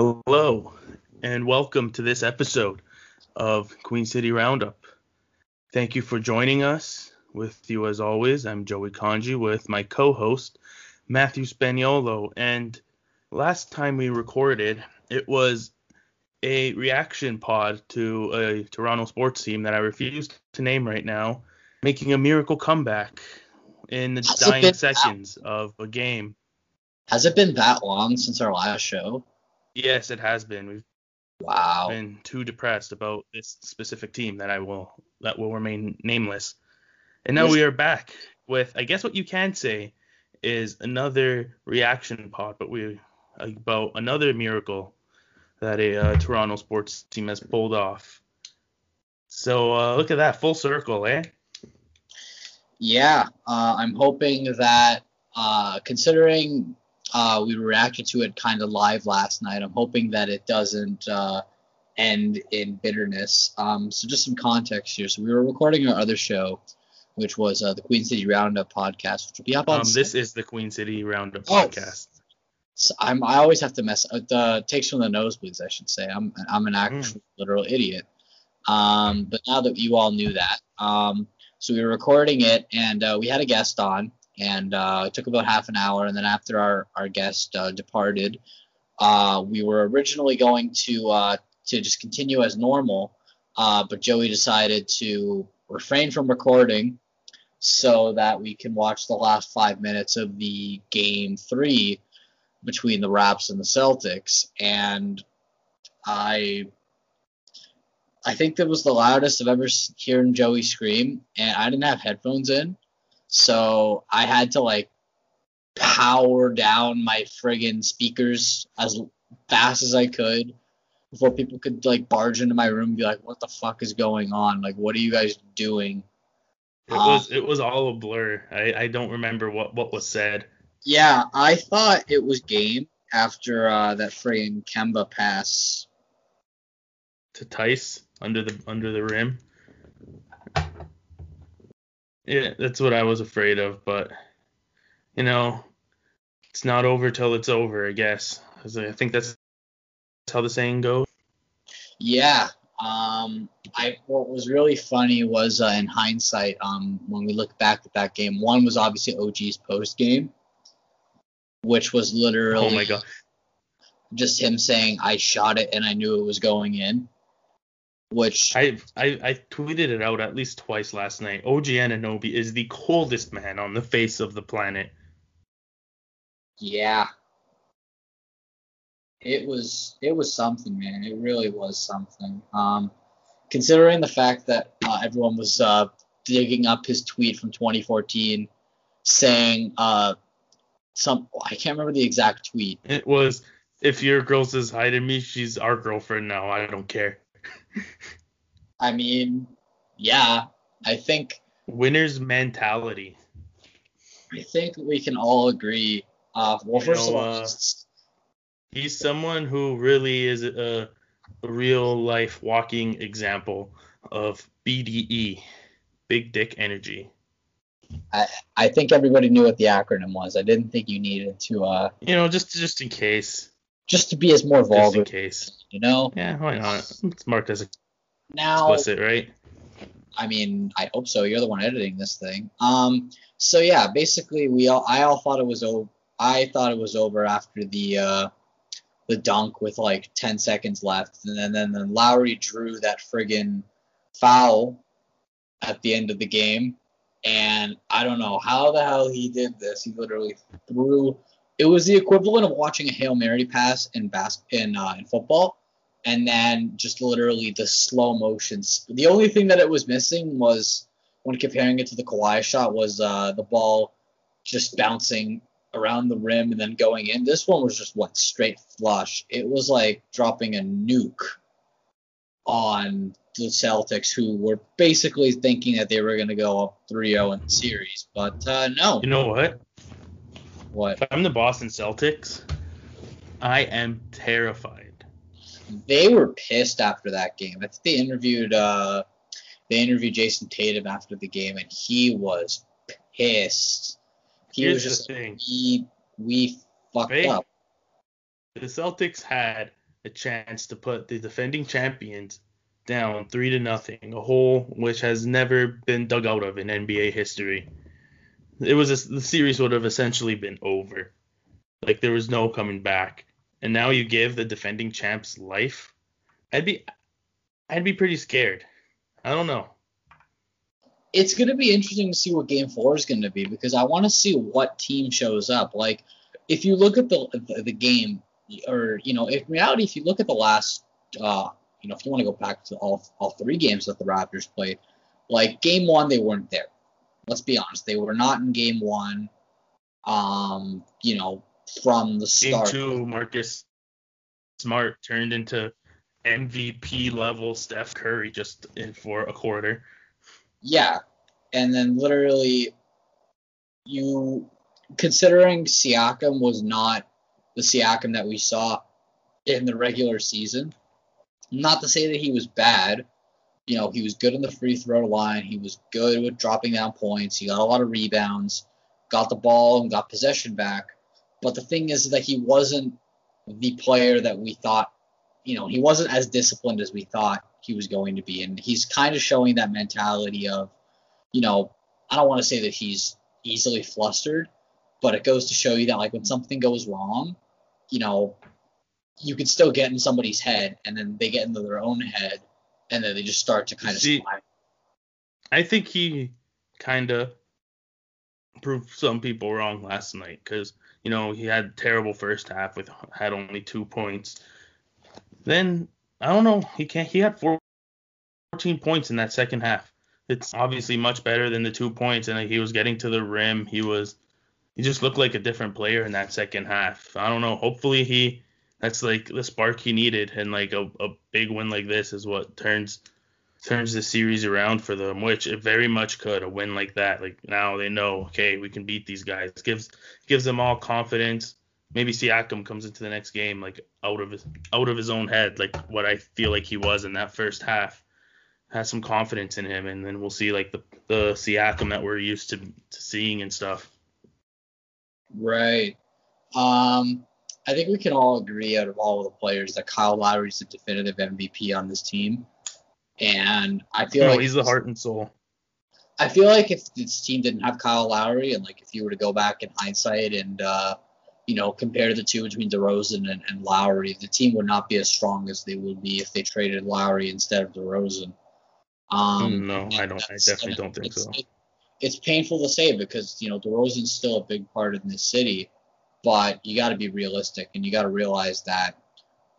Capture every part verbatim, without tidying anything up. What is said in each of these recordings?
Hello, and welcome to this episode of Queen City Roundup. Thank you for joining us. With you, as always, I'm Joey Conji with my co-host, Matthew Spaniolo. And last time we recorded, it was a reaction pod to a Toronto sports team that I refuse to name right now, making a miracle comeback in the Has dying seconds that- of a game. Has it been that long since our last show? Yes, it has been. We've wow. been too depressed about this specific team that I will that will remain nameless. And now we are back with, I guess what you can say is another reaction pod, but we about another miracle that a uh, Toronto sports team has pulled off. So uh, look at that, full circle, eh? Yeah, uh, I'm hoping that uh, considering. Uh, we reacted to it kind of live last night. I'm hoping that it doesn't uh, end in bitterness. Um, so just some context here. So we were recording our other show, which was uh, the Queen City Roundup podcast, which will be up on. Um, this is the Queen City Roundup oh. podcast. So I'm. I always have to mess up the takes from the nosebleeds. I should say. I'm. I'm an actual mm. literal idiot. Um, but now that you all knew that, um, so we were recording it, and uh, we had a guest on. And uh, it took about half an hour. And then after our, our guest uh, departed, uh, we were originally going to uh, to just continue as normal. Uh, but Joey decided to refrain from recording so that we can watch the last five minutes of the game three between the Raps and the Celtics. And I... I think that was the loudest I've ever heard Joey scream. And I didn't have headphones in. So I had to, like, power down my friggin' speakers as fast as I could before people could, like, barge into my room and be like, what the fuck is going on? Like, what are you guys doing? It uh, was it was all a blur. I, I don't remember what, what was said. Yeah, I thought it was game after uh, that friggin' Kemba pass. To Tice under the under the rim. Yeah, that's what I was afraid of, but, you know, it's not over till it's over, I guess. I think that's how the saying goes. Yeah. Um, I what was really funny was, uh, in hindsight, um, when we look back at that game, one was obviously O G's post-game, which was literally oh my God. just him saying, I shot it and I knew it was going in. Which I, I I tweeted it out at least twice last night. O G Anunoby is the coldest man on the face of the planet. Yeah. It was it was something, man. It really was something. Um, considering the fact that uh, everyone was uh, digging up his tweet from twenty fourteen, saying uh some I can't remember the exact tweet. It was, if your girl says hi to me, she's our girlfriend now. I don't care. I mean, yeah, I think winner's mentality. I think we can all agree. Uh, well, first of all, he's someone who really is a, a real life walking example of B D E, big dick energy. I I think everybody knew what the acronym was. I didn't think you needed to. Uh, you know, just just in case. Just to be as more vulgar, just in case. You know? Yeah, why not? It's marked as explicit, right? I mean, I hope so. You're the one editing this thing. Um. So yeah, basically, we all I all thought it was over. I thought it was over after the uh, the dunk with like ten seconds left, and then then, then Lowry drew that friggin' foul at the end of the game, and I don't know how the hell he did this. He literally threw. It was the equivalent of watching a Hail Mary pass in bas- in, uh, in football, and then just literally the slow motions. The only thing that it was missing was, when comparing it to the Kawhi shot, was uh, the ball just bouncing around the rim and then going in. This one was just went straight flush. It was like dropping a nuke on the Celtics, who were basically thinking that they were going to go up three oh in the series, but uh, no. You know what? What? If I'm the Boston Celtics, I am terrified. They were pissed after that game. I think they interviewed uh, they interviewed Jason Tatum after the game, and he was pissed. He Here's was just the thing. We, we fucked they, up. The Celtics had a chance to put the defending champions down three to nothing, a hole which has never been dug out of in N B A history. It was a, the series would have essentially been over. Like, there was no coming back. And now you give the defending champs life. I'd be, I'd be pretty scared. I don't know. It's going to be interesting to see what game four is going to be, because I want to see what team shows up. Like, if you look at the the, the game, or, you know, in reality, if you look at the last, uh, you know, if you want to go back to all all three games that the Raptors played, like, game one, they weren't there. Let's be honest. They were not in game one, um, you know, from the start. Game two, Marcus Smart turned into M V P-level Steph Curry just in for a quarter. Yeah, and then literally, you considering Siakam was not the Siakam that we saw in the regular season, not to say that he was bad, you know, he was good in the free throw line, he was good with dropping down points, he got a lot of rebounds, got the ball and got possession back, but the thing is that he wasn't the player that we thought, you know, he wasn't as disciplined as we thought he was going to be, and he's kind of showing that mentality of, you know, I don't want to say that he's easily flustered, but it goes to show you that, like, when something goes wrong, you know, you can still get in somebody's head, and then they get into their own head, and then they just start to kind of See, slide. I think he kind of proved some people wrong last night, because, you know, he had a terrible first half with had only two points. Then, I don't know, he can't. He had fourteen points in that second half. It's obviously much better than the two points, and he was getting to the rim. He was, he just looked like a different player in that second half. I don't know. Hopefully, he that's like the spark he needed, and like a, a big win like this is what turns turns the series around for them, which it very much could. A win like that, like now they know, okay, we can beat these guys. It gives gives them all confidence. Maybe Siakam comes into the next game like out of his out of his own head, like what I feel like he was in that first half. Has some confidence in him, and then we'll see like the, the Siakam that we're used to, to seeing and stuff. Right. Um, I think we can all agree out of all of the players that Kyle Lowry is the definitive M V P on this team, and I feel no, like he's the heart and soul. I feel like if this team didn't have Kyle Lowry, and like if you were to go back in hindsight and uh, you know, compare the two between DeRozan and, and Lowry, the team would not be as strong as they would be if they traded Lowry instead of DeRozan. Um, no, I don't. I definitely don't think it's, so. It, it's painful to say because, you know, DeRozan's still a big part in this city, but you got to be realistic and you got to realize that,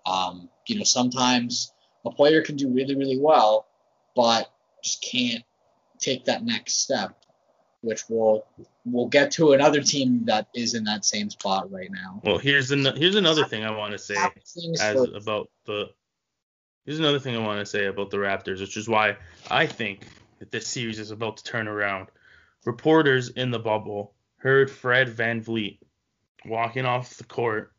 um, you know, sometimes a player can do really, really well, but just can't take that next step, which we'll, we'll get to another team that is in that same spot right now. Well, here's, an, here's another thing I want to say as for- about the – here's another thing I want to say about the Raptors, which is why I think that this series is about to turn around. Reporters in the bubble heard Fred VanVleet walking off the court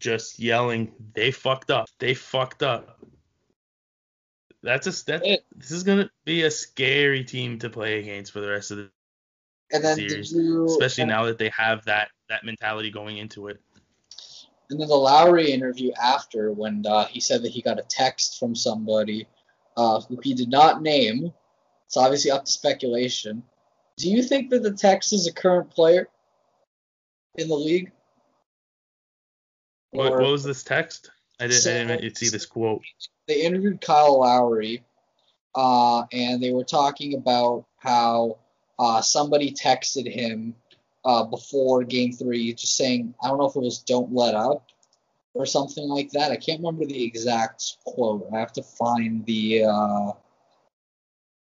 just yelling, they fucked up, they fucked up. That's a that, This is going to be a scary team to play against for the rest of the and then series, you, especially and now that they have that, that mentality going into it. And then the Lowry interview after, when uh, he said that he got a text from somebody uh, who he did not name. It's obviously up to speculation. Do you think that the text is a current player in the league? What, or, what was this text? I didn't, so, I didn't see this quote. They interviewed Kyle Lowry, uh, and they were talking about how uh, somebody texted him uh, before Game three, just saying, I don't know if it was don't let up or something like that. I can't remember the exact quote. I have to find the uh,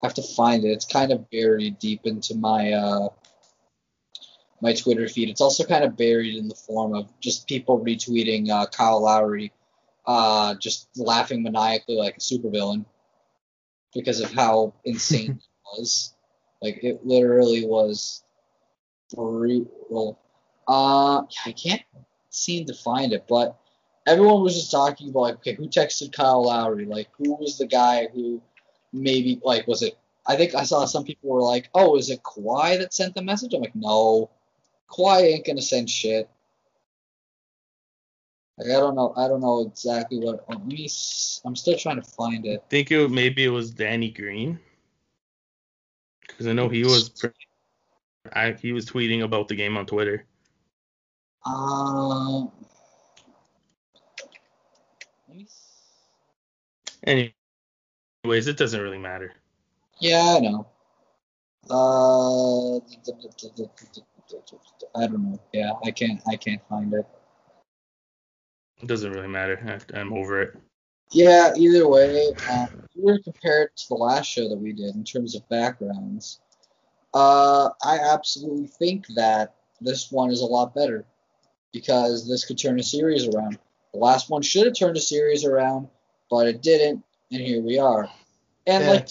I have to find it. It's kind of buried deep into my uh, my Twitter feed. It's also kind of buried in the form of just people retweeting uh, Kyle Lowry. Uh, just laughing maniacally like a supervillain because of how insane it was. Like, it literally was brutal. Uh, I can't seem to find it, but everyone was just talking about, like, okay, who texted Kyle Lowry? Like, who was the guy who maybe, like, was it... I think I saw some people were like, oh, is it Kawhi that sent the message? I'm like, no, Kawhi ain't gonna send shit. Like, I don't know. I don't know exactly what. Let me, I'm still trying to find it. I think it maybe it was Danny Green, because I know he was. Pretty, I he was tweeting about the game on Twitter. Um. Let me see. Anyways, it doesn't really matter. Yeah, I know. Uh, I don't know. Yeah, I can't. I can't find it. It doesn't really matter. I, I'm over it. Yeah. Either way, uh, we were compared to the last show that we did in terms of backgrounds. Uh, I absolutely think that this one is a lot better because this could turn a series around. The last one should have turned a series around, but it didn't, and here we are. And yeah. like.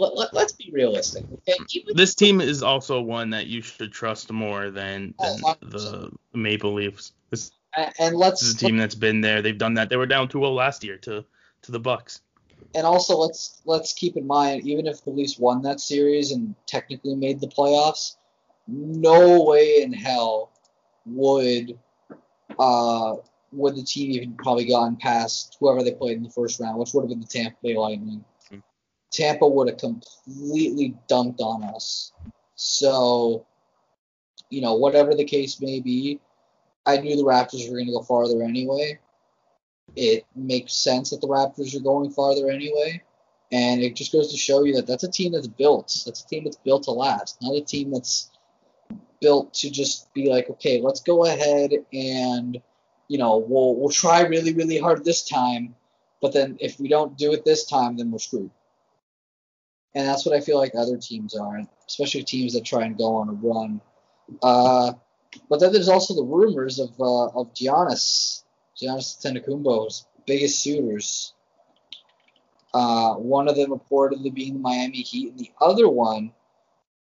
Let, let, let's be realistic. Okay? This team is also one that you should trust more than, than the Maple Leafs. This, and, and let's, this is a team that's been there. They've done that. They were down two oh last year to, to the Bucks. And also, let's let's keep in mind, even if the Leafs won that series and technically made the playoffs, no way in hell would uh, would the team even probably gotten past whoever they played in the first round, which would have been the Tampa Bay Lightning. Tampa would have completely dunked on us. So, you know, whatever the case may be, I knew the Raptors were going to go farther anyway. It makes sense that the Raptors are going farther anyway. And it just goes to show you that that's a team that's built. That's a team that's built to last. Not a team that's built to just be like, okay, let's go ahead and, you know, we'll we'll try really, really hard this time. But then if we don't do it this time, then we're screwed. And that's what I feel like other teams are, especially teams that try and go on a run. Uh, but then there's also the rumors of uh, of Giannis, Giannis Antetokounmpo's biggest suitors. Uh, one of them reportedly being the Miami Heat, and the other one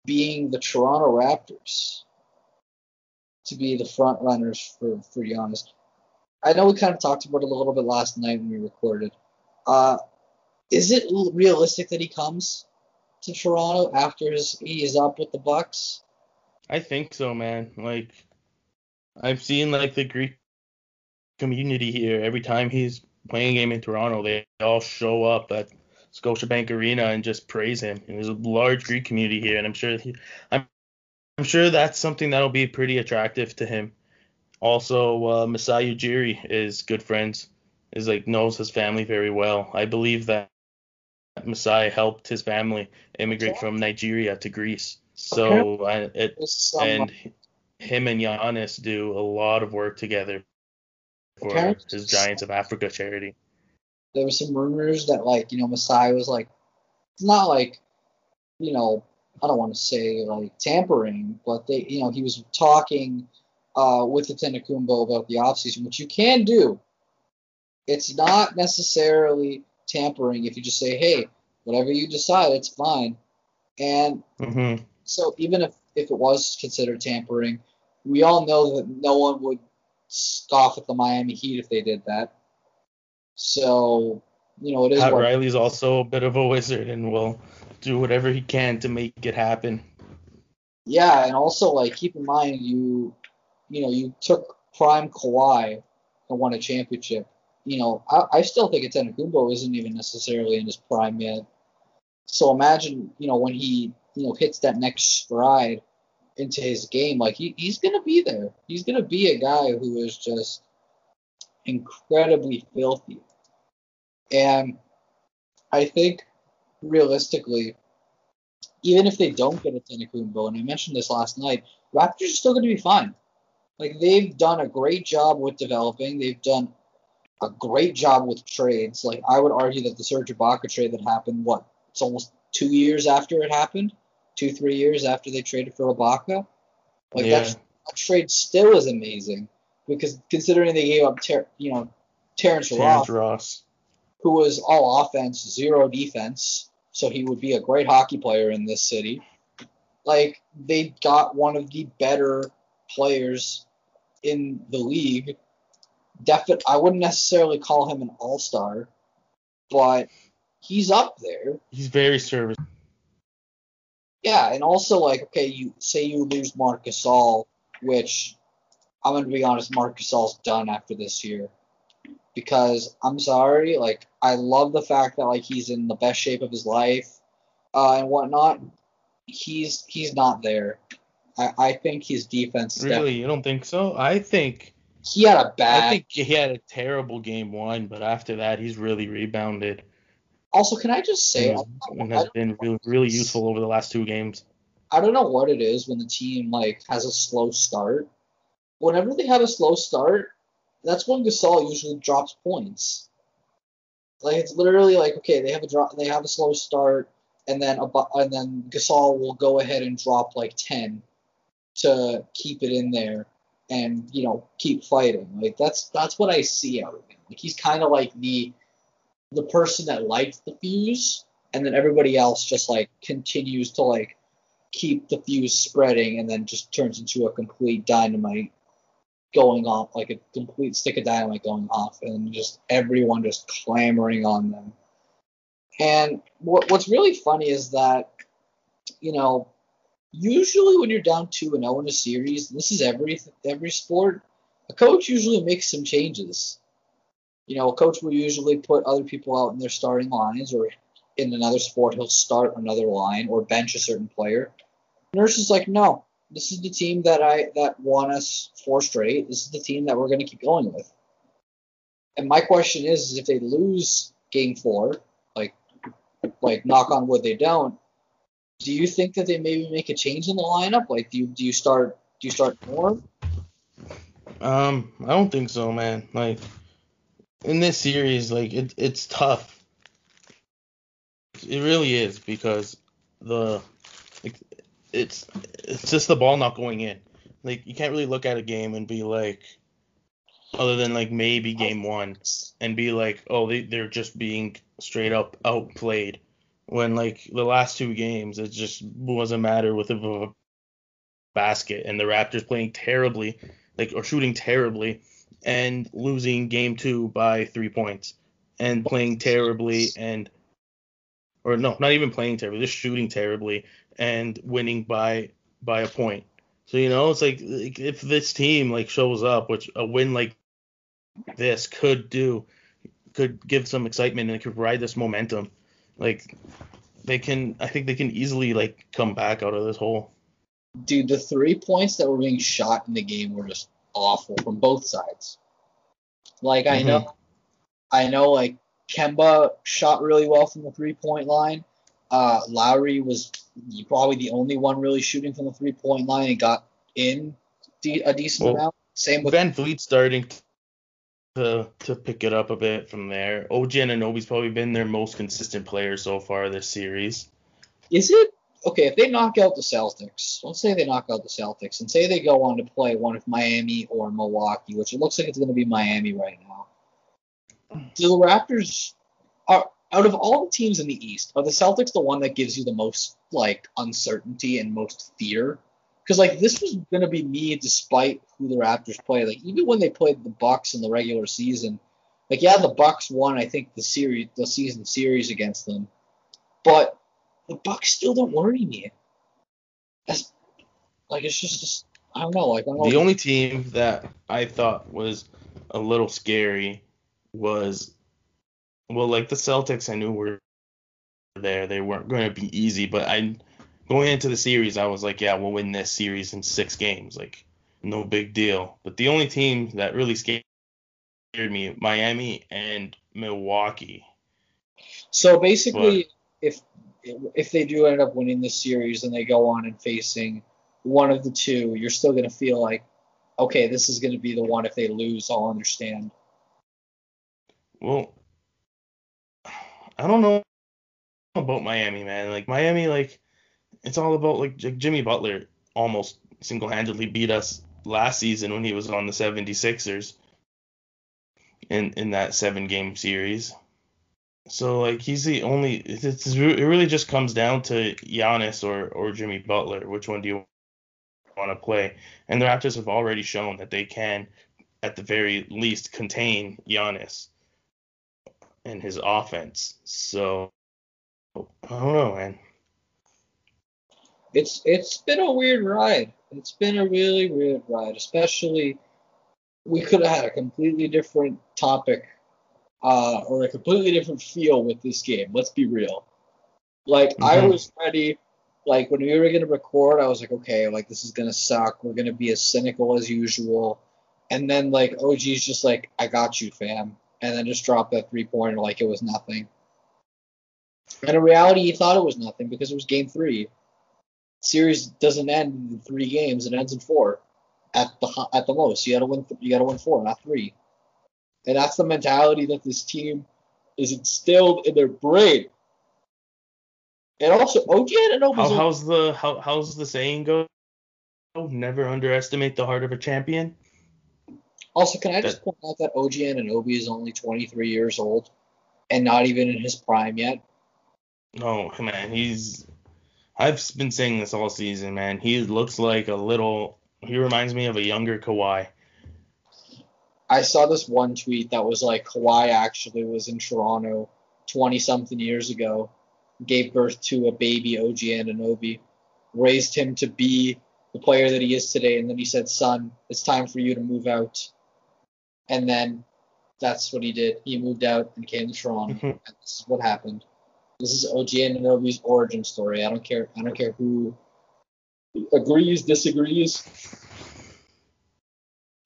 being the Toronto Raptors to be the front runners for, for Giannis. I know we kind of talked about it a little bit last night when we recorded. Uh, is it realistic that he comes to Toronto after his, he is up with the Bucks? I think so, man. Like, I've seen like the Greek community here. Every time he's playing a game in Toronto, they all show up at Scotiabank Arena and just praise him. And there's a large Greek community here, and I'm sure he, I'm, I'm sure that's something that'll be pretty attractive to him. Also, uh, Masai Ujiri is good friends. Is like knows his family very well. I believe that Masai helped his family immigrate okay. from Nigeria to Greece. So okay. I, it, and him and Giannis do a lot of work together for okay. his Giants of Africa charity. There were some rumors that, like, you know, Masai was like, not like, you know, I don't want to say like tampering, but they, you know, he was talking uh, with Antetokounmpo about the offseason, which you can do. It's not necessarily tampering if you just say, hey, whatever you decide, it's fine. And mm-hmm. so even if, if it was considered tampering, we all know that no one would scoff at the Miami Heat if they did that. So, you know, it is. Pat what- Riley's also a bit of a wizard and will do whatever he can to make it happen. Yeah, and also, like, keep in mind, you, you know, you took prime Kawhi and won a championship. You know, I, I still think Antetokounmpo isn't even necessarily in his prime yet. So imagine, you know, when he, you know, hits that next stride into his game, like he, he's going to be there. He's going to be a guy who is just incredibly filthy. And I think realistically, even if they don't get Antetokounmpo, and I mentioned this last night, Raptors are still going to be fine. Like, they've done a great job with developing. They've done a great job with trades. Like, I would argue that the Serge Ibaka trade that happened, what, it's almost two years after it happened? Two, three years after they traded for Ibaka? Like, yeah. that, that trade still is amazing because considering they gave up, ter- you know, Terrence, Terrence Ross, Ross, who was all offense, zero defense, so he would be a great hockey player in this city. Like, they got one of the better players in the league. Definitely, I wouldn't necessarily call him an all-star, but he's up there. He's very serviceable. Yeah, and also, like, okay, you say you lose Marc Gasol, which I'm going to be honest, Marc Gasol's done after this year. because I'm sorry, like, I love the fact that, like, he's in the best shape of his life uh, and whatnot. He's he's not there. I, I think his defense is really definitely... You don't think so? I think he had a bad. I think he had a terrible game one, but after that, he's really rebounded. Also, can I just say, yeah, I and has been really, really useful over the last two games. I don't know what it is when the team like has a slow start. Whenever they have a slow start, that's when Gasol usually drops points. Like it's literally like okay, they have a drop, they have a slow start, and then a, and then Gasol will go ahead and drop like ten to keep it in there, and you know keep fighting. Like that's that's what I see out of him. Like he's kind of like the the person that lights the fuse, and then everybody else just like continues to like keep the fuse spreading, and then just turns into a complete dynamite going off, like a complete stick of dynamite going off, and just everyone just clamoring on them. And what, what's really funny is that, you know, usually when you're down two and oh in a series, and this is every every sport, a coach usually makes some changes. You know, a coach will usually put other people out in their starting lines, or in another sport, he'll start another line or bench a certain player. Nurse is like, no, this is the team that I that won us four straight. This is the team that we're going to keep going with. And my question is, is if they lose game four, like, like knock on wood, they don't. Do you think that they maybe make a change in the lineup? Like, do you do you start do you start more? Um, I don't think so, man. Like, in this series, like it it's tough. It really is because the like, it's it's just the ball not going in. Like you can't really look at a game and be like, other than like maybe game one, and be like, oh, they they're just being straight up outplayed. When like the last two games, it just wasn't matter with a basket, and the Raptors playing terribly, like or shooting terribly, and losing game two by three points, and playing terribly and. Or no, not even playing terribly, just shooting terribly and winning by by a point. So, you know, it's like if this team like shows up, which a win like this could do, could give some excitement and it could ride this momentum. Like they can, I think they can easily like come back out of this hole. Dude, the three points that were being shot in the game were just awful from both sides. Like I mm-hmm. know, I know, like. Kemba shot really well from the three-point line. Uh, Lowry was probably the only one really shooting from the three-point line and got in de- a decent well, amount. Same with Van Vliet starting to to pick it up a bit from there. O G Anunoby's probably been their most consistent player so far this series. Is it? Okay, if they knock out the Celtics, let's say they knock out the Celtics, and say they go on to play one of Miami or Milwaukee, which it looks like it's going to be Miami right now. Do the Raptors, are out of all the teams in the East, are the Celtics the one that gives you the most, like, uncertainty and most fear? Because, like, this was going to be me despite who the Raptors play. Like, even when they played the Bucks in the regular season, like, yeah, the Bucks won, I think, the series, the season series against them. But the Bucks still don't worry me. That's, like, it's just, just I don't know. Like, I don't know. The only team that I thought was a little scary was, well, like the Celtics, I knew were there. They weren't going to be easy, but I going into the series, I was like, yeah, we'll win this series in six games. Like, no big deal. But the only team that really scared me, Miami and Milwaukee. So basically, but, if if they do end up winning this series and they go on and facing one of the two, you're still going to feel like, okay, this is going to be the one. If they lose, I'll understand. Well, I don't know about Miami, man. Like, Miami, like, it's all about, like, J- Jimmy Butler almost single-handedly beat us last season when he was on the seventy-sixers in, in that seven-game series. So, like, he's the only – it really just comes down to Giannis or, or Jimmy Butler. Which one do you want to play? And the Raptors have already shown that they can, at the very least, contain Giannis and his offense. So I don't know, man. It's it's been a weird ride. It's been a really weird ride, especially we could have had a completely different topic uh, or a completely different feel with this game. Let's be real. Like, mm-hmm. I was ready. Like, when we were going to record, I was like, okay, like, this is going to suck. We're going to be as cynical as usual. And then, like, O G's just like, I got you, fam. And then just dropped that three-pointer like it was nothing. And in reality, he thought it was nothing because it was game three. Series doesn't end in three games. It ends in four at the at the most. You got to win th- You got to win four, not three. And that's the mentality that this team is instilled in their brain. And also, O G Anunoby. How, how's the how, how's the saying go? Never underestimate the heart of a champion. Also, can I just point out that O G Anunoby is only twenty-three years old and not even in his prime yet? Oh, man, he's – I've been saying this all season, man. He looks like a little – he reminds me of a younger Kawhi. I saw this one tweet that was like Kawhi actually was in Toronto twenty-something years ago, gave birth to a baby O G Anunoby, raised him to be the player that he is today, and then he said, son, it's time for you to move out. And then that's what he did. He moved out and came to Toronto. Mm-hmm. And this is what happened. This is O G Anunoby's origin story. I don't care. I don't care who agrees, disagrees.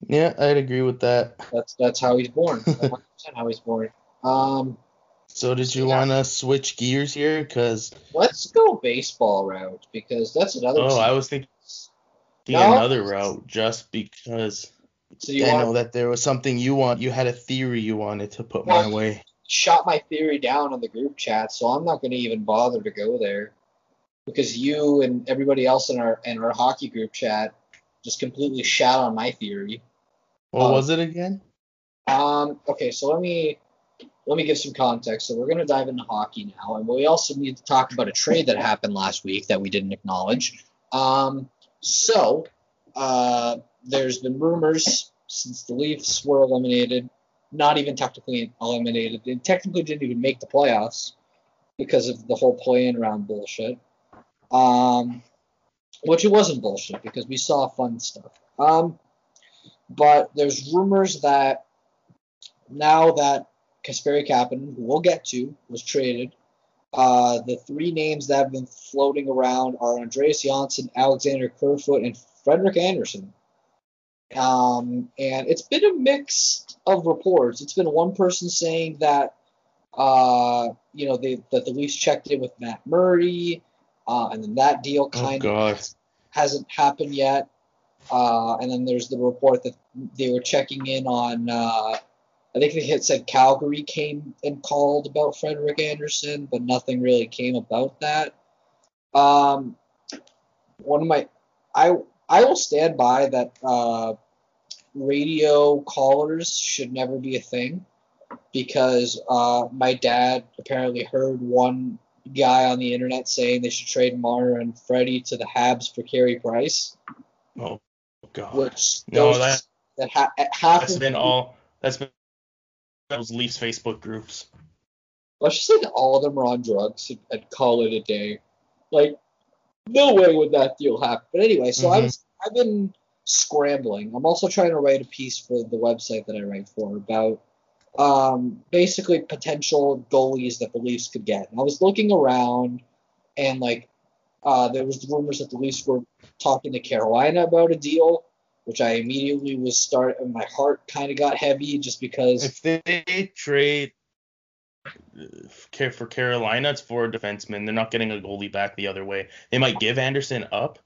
Yeah, I'd agree with that. That's that's how he's born. one hundred percent how he's born. Um. So did you yeah. want to switch gears here? Cause let's go baseball route because that's another. Oh, thing. I was thinking no? another route just because. So you I want, know that there was something you want. You had a theory you wanted to put well, my way. Shot my theory down on the group chat, so I'm not going to even bother to go there because you and everybody else in our in our hockey group chat just completely shat on my theory. What um, was it again? Um. Okay, so let me let me give some context. So we're going to dive into hockey now, and we also need to talk about a trade that happened last week that we didn't acknowledge. Um. So. Uh. There's been rumors since the Leafs were eliminated, not even technically eliminated. They technically didn't even make the playoffs because of the whole play-in round bullshit, um, which it wasn't bullshit because we saw fun stuff. Um, but there's rumors that now that Kasperi Kapanen, who we'll get to, was traded, uh, the three names that have been floating around are Andreas Janssen, Alexander Kerfoot, and Frederik Andersen. Um, and it's been a mix of reports. It's been one person saying that, uh, you know, they, that the Leafs checked in with Matt Murray, uh, and then that deal kind oh, of hasn't happened yet. Uh, and then there's the report that they were checking in on, uh, I think they had said Calgary came and called about Frederik Andersen, but nothing really came about that. Um, one of my, I, I will stand by that uh, radio callers should never be a thing because uh, my dad apparently heard one guy on the internet saying they should trade Marner and Freddie to the Habs for Carey Price. Oh, God. Which no, that, that ha- that's been people, all – that's been those Leafs Facebook groups. Let's just say that all of them are on drugs and, and call it a day. Like – no way would that deal happen. But anyway, so mm-hmm. I was, I've been scrambling. I'm also trying to write a piece for the website that I write for about um, basically potential goalies that the Leafs could get. And I was looking around, and like uh, there was rumors that the Leafs were talking to Carolina about a deal, which I immediately was start, and my heart kind of got heavy just because. If they trade for Carolina, it's for a defenseman. They're not getting a goalie back the other way. They might give Andersen up,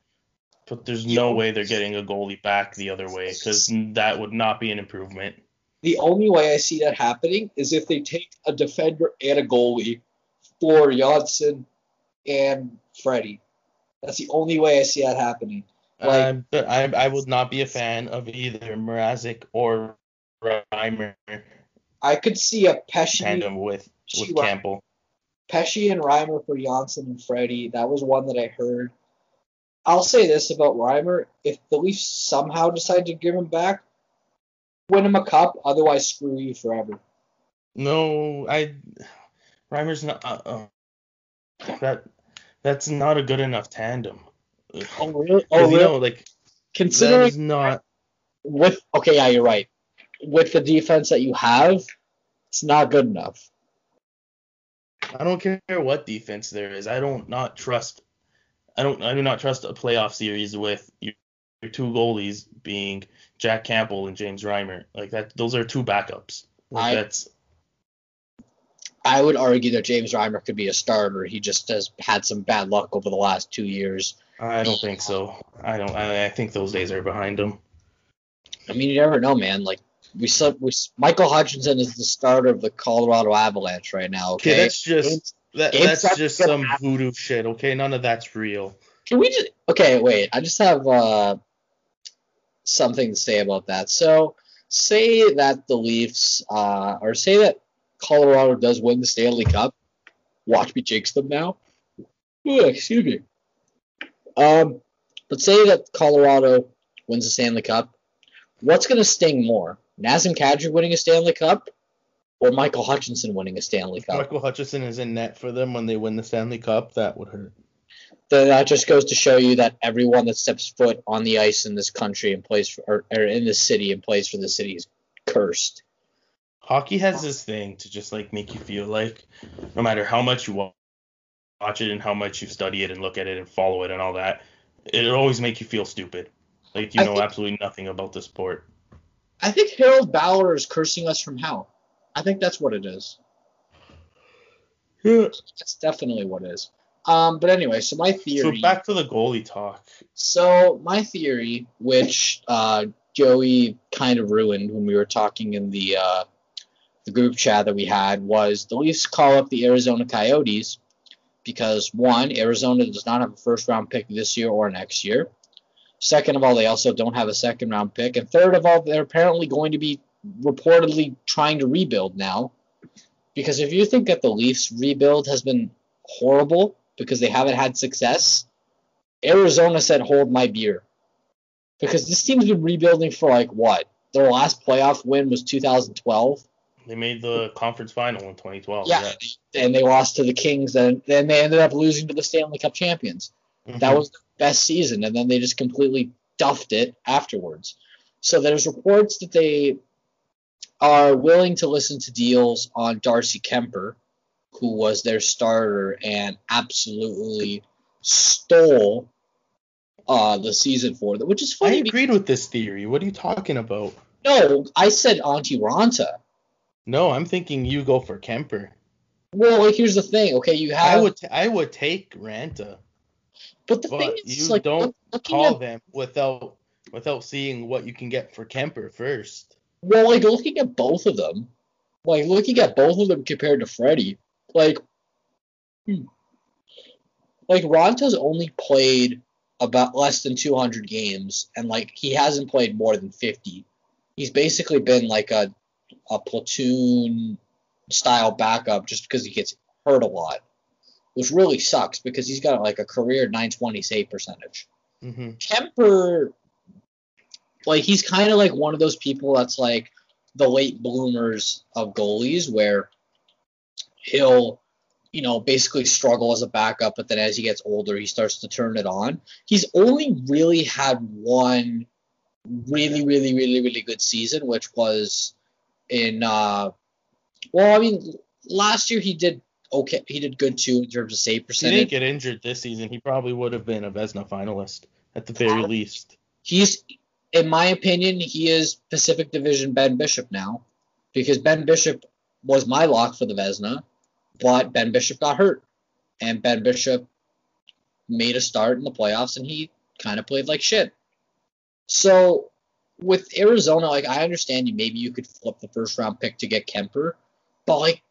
but there's no way they're getting a goalie back the other way because that would not be an improvement. The only way I see that happening is if they take a defender and a goalie for Janssen and Freddie. That's the only way I see that happening. Like, uh, but I, I would not be a fan of either Mrazek or Reimer. I could see a Pesci tandem with, with Campbell. Pesci and Reimer for Janssen and Freddie. That was one that I heard. I'll say this about Reimer. If the Leafs somehow decide to give him back, win him a cup. Otherwise, screw you forever. No, I. Reimer's not. Uh, uh, that That's not a good enough tandem. Oh, really? Oh, really? You know, like, considering. That is not. With, okay, yeah, you're right. With the defense that you have, It's not good enough. I don't care what defense there is. I don't not trust. I don't. I do not trust a playoff series with your, your two goalies being Jack Campbell and James Reimer. Like that, those are two backups. Like I, that's. I would argue that James Reimer could be a starter. He just has had some bad luck over the last two years. I don't think so. I don't. I, I think those days are behind him. I mean, you never know, man. Like we said, we Michael Hutchinson is the starter of the Colorado Avalanche right now. Okay, okay that's just games, that, games that's just some happen. voodoo shit. Okay, none of that's real. Can we just? Okay, wait. I just have uh, something to say about that. So, say that the Leafs, uh, or say that Colorado does win the Stanley Cup. Watch me jinx them now. Ooh, excuse me. Um, but say that Colorado wins the Stanley Cup. What's going to sting more, Nazem Kadri winning a Stanley Cup or Michael Hutchinson winning a Stanley Cup? Michael Hutchinson is in net for them when they win the Stanley Cup. That would hurt. Then that just goes to show you that everyone that steps foot on the ice in this country and plays for, or, or in this city and plays for the city is cursed. Hockey has this thing to just like make you feel like no matter how much you want. Watch it and how much you study it and look at it and follow it and all that. It'll always make you feel stupid. Like, you I know think, absolutely nothing about the sport. I think Harold Bauer is cursing us from hell. I think that's what it is. Yeah. That's definitely what it is. Um, but anyway, so my theory... So back to the goalie talk. So my theory, which uh, Joey kind of ruined when we were talking in the, uh, the group chat that we had, was the Leafs call up the Arizona Coyotes... Because, one, Arizona does not have a first-round pick this year or next year. Second of all, they also don't have a second-round pick. And third of all, they're apparently going to be reportedly trying to rebuild now. Because if you think that the Leafs' rebuild has been horrible because they haven't had success, Arizona said, hold my beer. Because this team's been rebuilding for, like, what? Their last playoff win was two thousand twelve. They made the conference final in twenty twelve. Yeah, yeah. And they lost to the Kings, and then they ended up losing to the Stanley Cup champions. Mm-hmm. That was the best season, and then they just completely duffed it afterwards. So there's reports that they are willing to listen to deals on Darcy Kuemper, who was their starter and absolutely stole uh, the season for them, which is funny. I agreed with this theory. What are you talking about? No, I said Antti Raanta. No, I'm thinking you go for Kuemper. Well, like, here's the thing. Okay, you have. I would t- I would take Raanta. But the but thing is, you like, don't call at... them without without seeing what you can get for Kuemper first. Well, like looking at both of them, like looking at both of them compared to Freddie, like, hmm. like Ranta's only played about less than two hundred games, and like he hasn't played more than fifty. He's basically been like a a platoon-style backup just because he gets hurt a lot, which really sucks because he's got, like, a career nine twenty save percentage. Mm-hmm. Kuemper, like, he's kind of like one of those people that's, like, the late bloomers of goalies where he'll, you know, basically struggle as a backup, but then as he gets older, he starts to turn it on. He's only really had one really, really, really, really good season, which was... In uh, well, I mean, last year he did okay. He did good too in terms of save percentage. He didn't get injured this season. He probably would have been a Vezina finalist at the very uh, least. He's, in my opinion, he is Pacific Division Ben Bishop now, because Ben Bishop was my lock for the Vezina, but Ben Bishop got hurt, and Ben Bishop made a start in the playoffs, and he kind of played like shit. So. With Arizona, like, I understand you. Maybe you could flip the first round pick to get Kuemper, but like,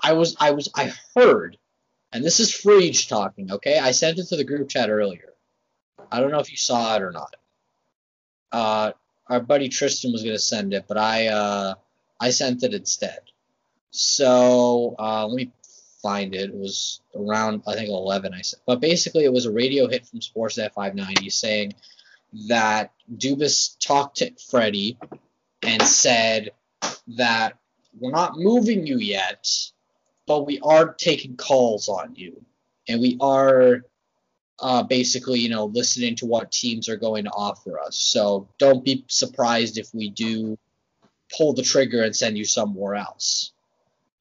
I was, I was, I heard, and this is Frege talking. Okay, I sent it to the group chat earlier. I don't know if you saw it or not. Uh, our buddy Tristan was gonna send it, but I, uh, I sent it instead. So uh, let me find it. It was around, I think, eleven. I said, but basically, it was a radio hit from Sports at five ninety saying that Dubas talked to Freddie and said that we're not moving you yet, but we are taking calls on you. And we are uh, basically, you know, listening to what teams are going to offer us. So don't be surprised if we do pull the trigger and send you somewhere else.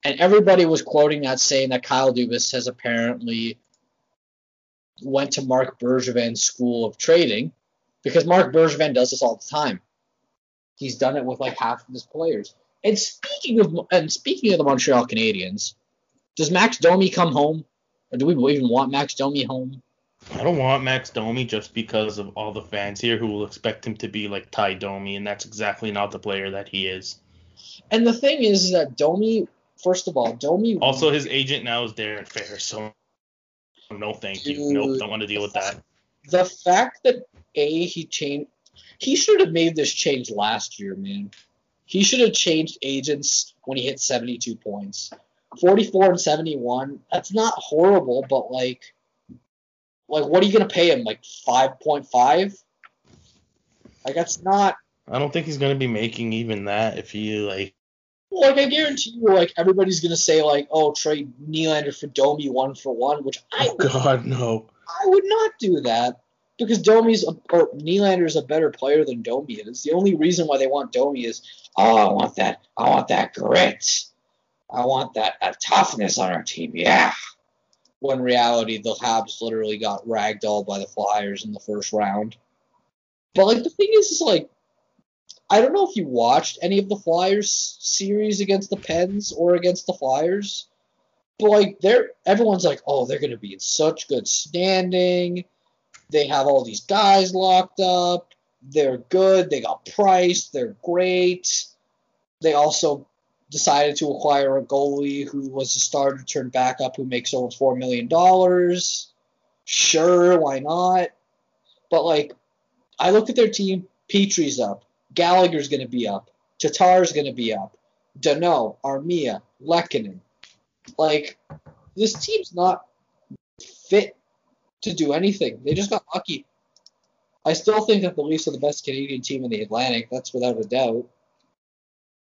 And everybody was quoting that, saying that Kyle Dubas has apparently went to Marc Bergevin's school of trading, because Marc Bergevin does this all the time. He's done it with like half of his players. And speaking of and speaking of the Montreal Canadiens, does Max Domi come home? Or do we even want Max Domi home? I don't want Max Domi just because of all the fans here who will expect him to be like Ty Domi, and that's exactly not the player that he is. And the thing is, is that Domi, first of all, Domi... Also, his agent now is Darren Fair, so no thank Dude, you. Nope, don't want to deal with that. The fact that, A, he changed... He should have made this change last year, man. He should have changed agents when he hit seventy-two points. forty-four and seventy-one, that's not horrible, but, like, like what are you going to pay him, like five point five? Like, that's not... I don't think he's going to be making even that if he, like... Like, I guarantee you, like, everybody's going to say, like, oh, trade Nylander for Domi one for one, which I... Oh, would, God, no. I would not do that, because Domi's... A, or Nylander's a better player than Domi is. The only reason why they want Domi is, oh, I want that, I want that grit. I want that, that toughness on our team, yeah. When in reality, the Habs literally got ragdolled by the Flyers in the first round. But, like, the thing is, is, like, I don't know if you watched any of the Flyers series against the Pens or against the Flyers. But, like, they're, everyone's like, oh, they're going to be in such good standing. They have all these guys locked up. They're good. They got Price. They're great. They also... decided to acquire a goalie who was a starter turned backup who makes over four million dollars. Sure, why not? But, like, I look at their team. Petrie's up. Gallagher's going to be up. Tatar's going to be up. Danault, Armia, Lehkonen. Like, this team's not fit to do anything. They just got lucky. I still think that the Leafs are the best Canadian team in the Atlantic. That's without a doubt.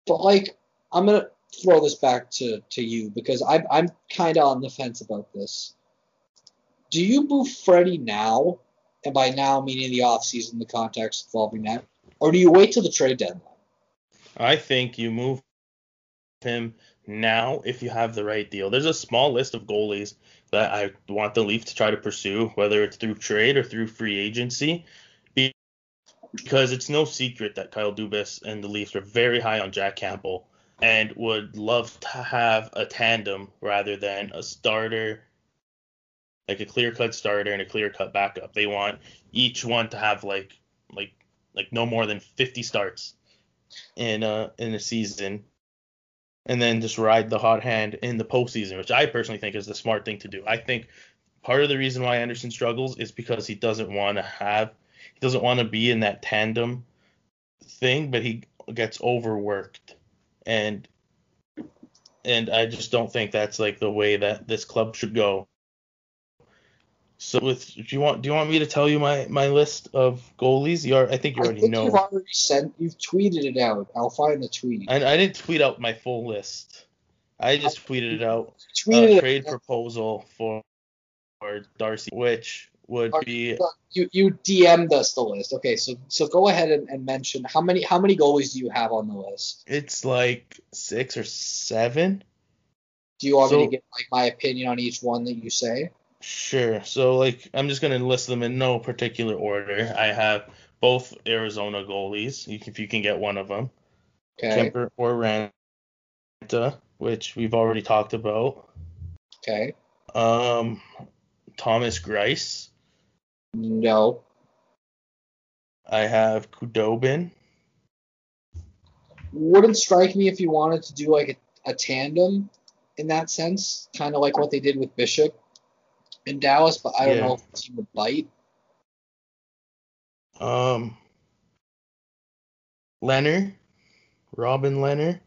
But, like, I'm going to throw this back to, to you because I, I'm kind of on the fence about this. Do you move Freddie now, and by now meaning the offseason, the context involving that, or do you wait till the trade deadline? I think you move him now if you have the right deal. There's a small list of goalies that I want the Leafs to try to pursue, whether it's through trade or through free agency. Because it's no secret that Kyle Dubas and the Leafs are very high on Jack Campbell, and would love to have a tandem rather than a starter, like a clear-cut starter and a clear-cut backup. They want each one to have like like like no more than fifty starts in uh in a season, and then just ride the hot hand in the postseason, which I personally think is the smart thing to do. I think part of the reason why Anderson struggles is because he doesn't want to have he doesn't want to be in that tandem thing, but he gets overworked. And and I just don't think that's like the way that this club should go. So with do you want do you want me to tell you my, my list of goalies? You are, I think you already I think know. You've already sent you've tweeted it out. I'll find the tweet. And I, I didn't tweet out my full list. I just I, tweeted it out. Tweeted a trade it. proposal for, for Darcy, which would Are, be you you D M'd us the list. Okay, so so go ahead and, and mention how many how many goalies do you have on the list? It's like six or seven. Do you want so, me to get like my opinion on each one that you say? Sure. So like I'm just gonna list them in no particular order. I have both Arizona goalies, you can, if you can get one of them. Okay. Kuemper or Raanta, which we've already talked about. Okay. Um, Thomas Greiss. No. I have Kudobin. Wouldn't strike me if you wanted to do like a, a tandem in that sense, kind of like what they did with Bishop in Dallas, but I don't yeah. know if the team would bite. Um, Lehner, Robin Lehner.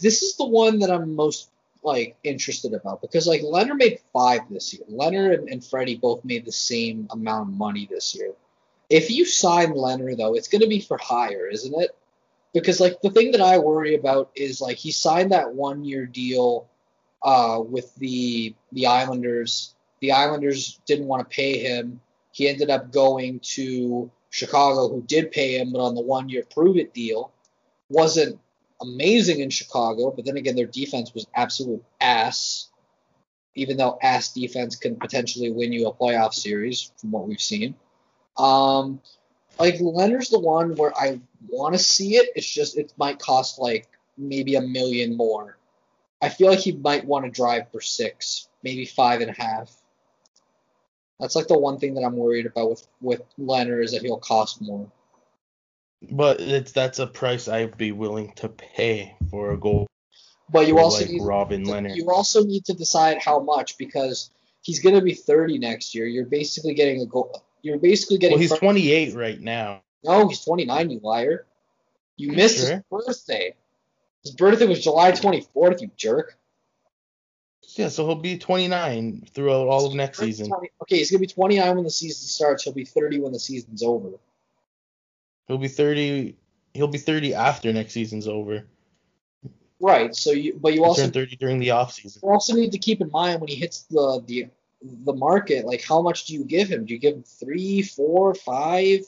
This is the one that I'm most like interested about, because like Leonard made five this year. Leonard and, and Freddie both made the same amount of money this year. If you sign Leonard though, it's going to be for higher, isn't it? Because like the thing that I worry about is like he signed that one year deal uh, with the the Islanders. The Islanders didn't want to pay him. He ended up going to Chicago, who did pay him, but on the one year prove it deal. Wasn't amazing in Chicago, but then again, their defense was absolute ass, even though ass defense can potentially win you a playoff series from what we've seen. Um, like, Leonard's the one where I want to see it. It's just it might cost, like, maybe a million more. I feel like he might want to drive for six, maybe five and a half. That's, like, the one thing that I'm worried about with, with Leonard is that he'll cost more. But it's that's a price I'd be willing to pay for a goal. But you also like need Robin Lehner. You also need to decide how much, because he's going to be thirty next year. You're basically getting a goal. You're basically getting. Well, he's twenty-eight right now. No, he's twenty-nine. You liar! You missed sure? his birthday. His birthday was July twenty-fourth. You jerk. Yeah, so he'll be twenty-nine throughout all of next season. twenty, okay, he's going to be twenty-nine when the season starts. He'll be thirty when the season's over. He'll be thirty. He'll be thirty after next season's over. Right. So you, but you also thirty during the off season. You also need to keep in mind when he hits the the the market, like how much do you give him? Do you give him three, four, five?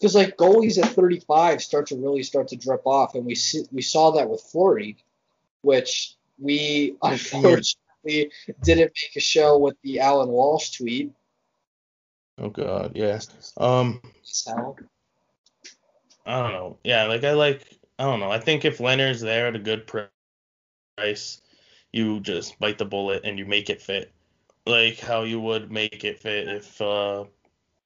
Because like goalies at thirty-five start to really start to drip off, and we see, we saw that with Fleury, which we unfortunately didn't make a show with the Alan Walsh tweet. Oh God, yeah. Um. So, I don't know. Yeah, like I like I don't know. I think if Leonard's there at a good price, you just bite the bullet and you make it fit. Like how you would make it fit if uh,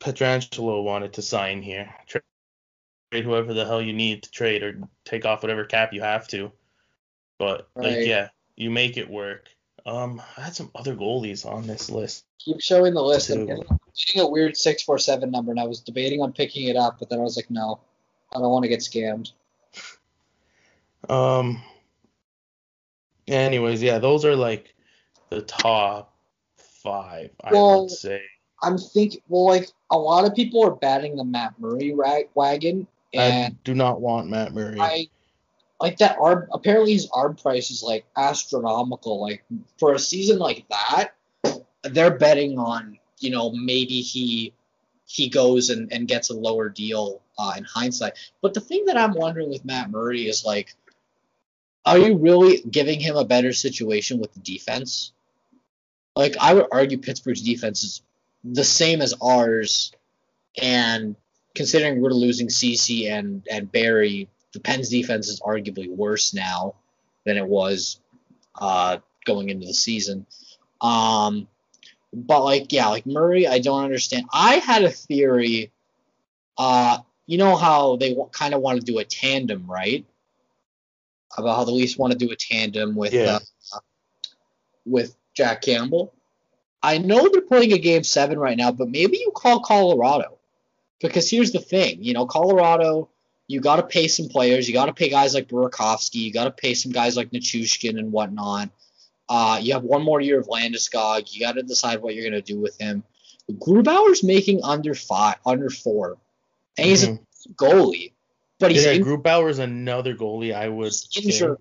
Pietrangelo wanted to sign here. Trade whoever the hell you need to trade or take off whatever cap you have to. But, right. like, yeah, you make it work. Um, I had some other goalies on this list. Keep showing the list. I'm getting, I'm getting a weird six four seven number, and I was debating on picking it up, but then I was like, no, I don't want to get scammed. Um. Anyways, yeah, those are like the top five, I well, would say. I'm thinking, well, like a lot of people are batting the Matt Murray rag- wagon, and I do not want Matt Murray. I like that arb. Apparently, his arb price is like astronomical. Like for a season like that, they're betting on you know maybe he he goes and, and gets a lower deal uh, in hindsight. But the thing that I'm wondering with Matt Murray is like. Are you really giving him a better situation with the defense? Like, I would argue Pittsburgh's defense is the same as ours, and considering we're losing CeCe and, and Barry, the Pens' defense is arguably worse now than it was uh, going into the season. Um, but, like, yeah, like Murray, I don't understand. I had a theory. Uh, you know how they w- kind of want to do a tandem, right? About how the Leafs want to do a tandem with yeah. uh, with Jack Campbell. I know they're playing a game seven right now, but maybe you call Colorado. Because here's the thing. You know, Colorado, you got to pay some players. You got to pay guys like Burakovsky. You got to pay some guys like Nichushkin and whatnot. Uh, you have one more year of Landeskog. You got to decide what you're going to do with him. Grubauer's making under five, under four. And he's mm-hmm. a goalie. But he's yeah, in- Grubauer is another goalie I would injured.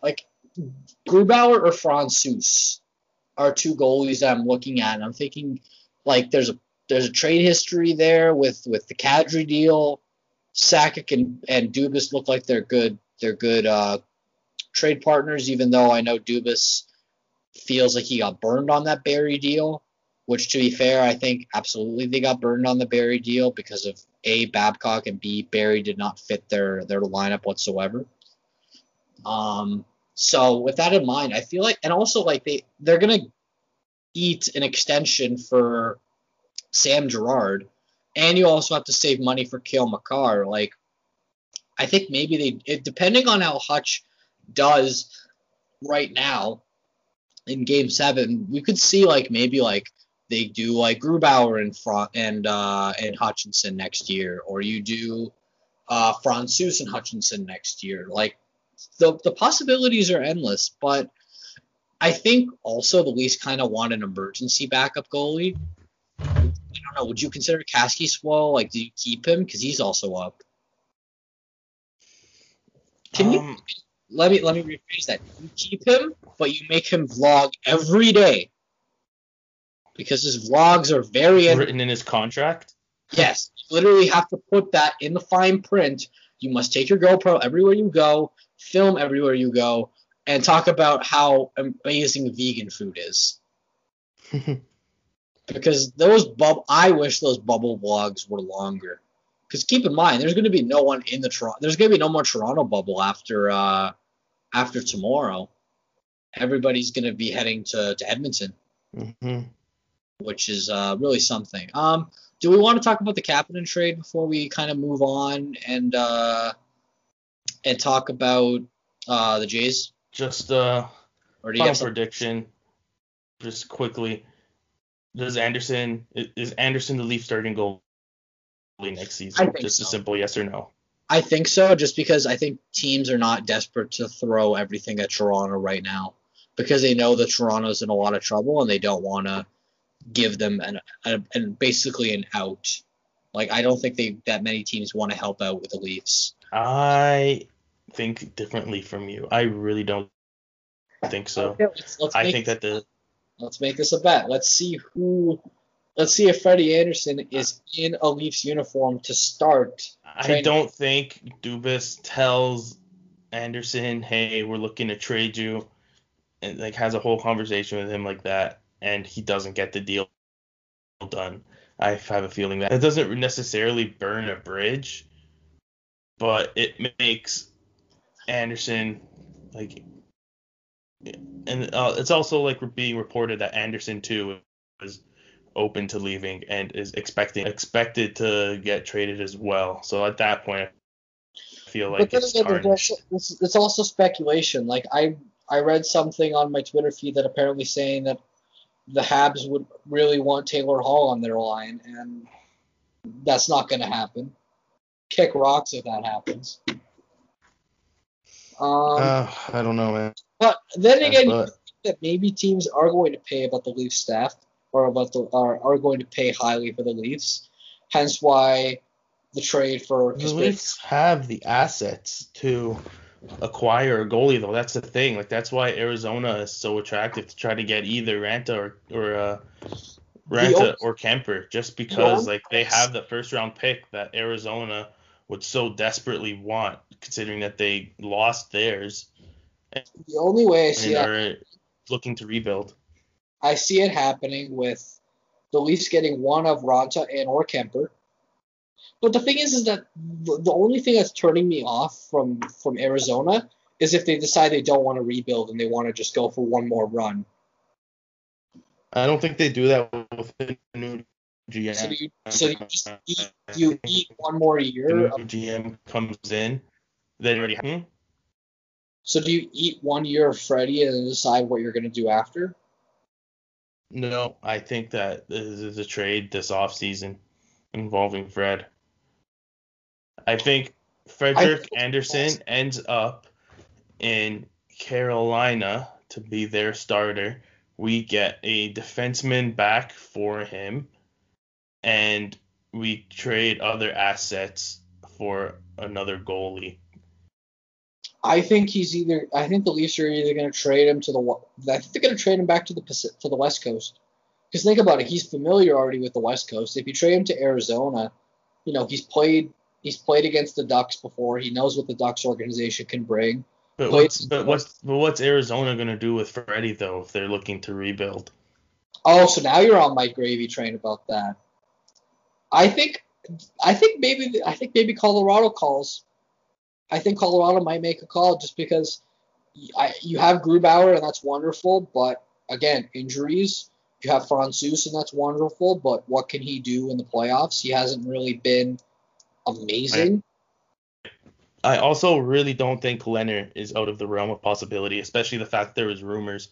Like, Grubauer or Francouz are two goalies that I'm looking at, and I'm thinking, like, there's a there's a trade history there with, with the Kadri deal. Sakic and, and Dubas look like they're good they're good uh, trade partners, even though I know Dubas feels like he got burned on that Barry deal, which, to be fair, I think absolutely they got burned on the Barry deal because of A, Babcock, and B, Barry did not fit their, their lineup whatsoever. Um, so with that in mind, I feel like – and also, like, they, they're going to eat an extension for Sam Girard, and you also have to save money for Kale McCarr. Like, I think maybe they – it depending on how Hutch does right now in Game seven, we could see, like, maybe, like, they do like Grubauer and Fra- and uh, and Hutchinson next year, or you do uh, Francouz and Hutchinson next year. Like the the possibilities are endless, but I think also the Leafs kind of want an emergency backup goalie. I don't know. Would you consider Kasky Swole? Like, do you keep him because he's also up? Can um, you let me let me rephrase that? You keep him, but you make him vlog every day. Because his vlogs are very... Written in his contract? Yes. You literally have to put that in the fine print. You must take your GoPro everywhere you go, film everywhere you go, and talk about how amazing vegan food is. Because those bub, I wish those bubble vlogs were longer. Because keep in mind, there's going to be no one in the Toronto. There's going to be no more Toronto bubble after uh, after tomorrow. Everybody's going to be heading to to Edmonton, mm-hmm. which is uh, really something. Um, do we want to talk about the Kapanen trade before we kind of move on and uh, and talk about uh, the Jays? Just uh, a prediction, just quickly. Does Anderson is Anderson the Leafs starting goalie next season? Just so. A simple yes or no. I think so, just because I think teams are not desperate to throw everything at Toronto right now, because they know that Toronto's in a lot of trouble and they don't want to give them an, a, an basically an out. Like, I don't think they that many teams want to help out with the Leafs. I think differently from you. I really don't think so. Okay, let's, let's I think that the Let's make this a bet. Let's see who. Let's see if Freddie Anderson is in a Leafs uniform to start. Training. I don't think Dubas tells Anderson, "Hey, we're looking to trade you," and like has a whole conversation with him like that, and he doesn't get the deal done. I have a feeling that that doesn't necessarily burn a bridge, but it makes Anderson like. And uh, it's also like being reported that Anderson too is open to leaving and is expecting expected to get traded as well. So at that point, I feel like but it's again, also, it's, it's also speculation. Like I I read something on my Twitter feed that apparently saying that the Habs would really want Taylor Hall on their line, and that's not going to happen. Kick rocks if that happens. Um, uh, I don't know, man. But then again, you think that maybe teams are going to pay about the Leafs staff, or about the are, are going to pay highly for the Leafs. Hence, why the trade for the Leafs have the assets to acquire a goalie, though. That's the thing. Like that's why Arizona is so attractive to try to get either Raanta or or uh, Raanta or Kuemper, just because like they have the first round pick that Arizona would so desperately want, considering that they lost theirs. The only way I see it looking to rebuild. I see it happening with the Leafs getting one of Raanta and or Kuemper. But the thing is, is that the only thing that's turning me off from, from Arizona is if they decide they don't want to rebuild and they want to just go for one more run. I don't think they do that with the new G M. So do you, so you just eat, you eat one more year. The new of- G M comes in. They already have. Hmm? So do you eat one year of Freddie and then decide what you're going to do after? No, I think that this is a trade this offseason involving Fred. I think Frederik Andersen ends up in Carolina to be their starter. We get a defenseman back for him, and we trade other assets for another goalie. I think he's either. I think the Leafs are either going to trade him to the. I think they're going to trade him back to the to the West Coast. Because think about it, he's familiar already with the West Coast. If you trade him to Arizona, you know he's played. He's played against the Ducks before. He knows what the Ducks organization can bring. But what's but what's but what's Arizona going to do with Freddie though if they're looking to rebuild? Oh, so now you're on my gravy train about that. I think. I think maybe. I think maybe Colorado calls. I think Colorado might make a call just because I, you have Grubauer, and that's wonderful. But, again, injuries. You have Francouz, and that's wonderful. But what can he do in the playoffs? He hasn't really been amazing. I, I also really don't think Leonard is out of the realm of possibility, especially the fact there was rumors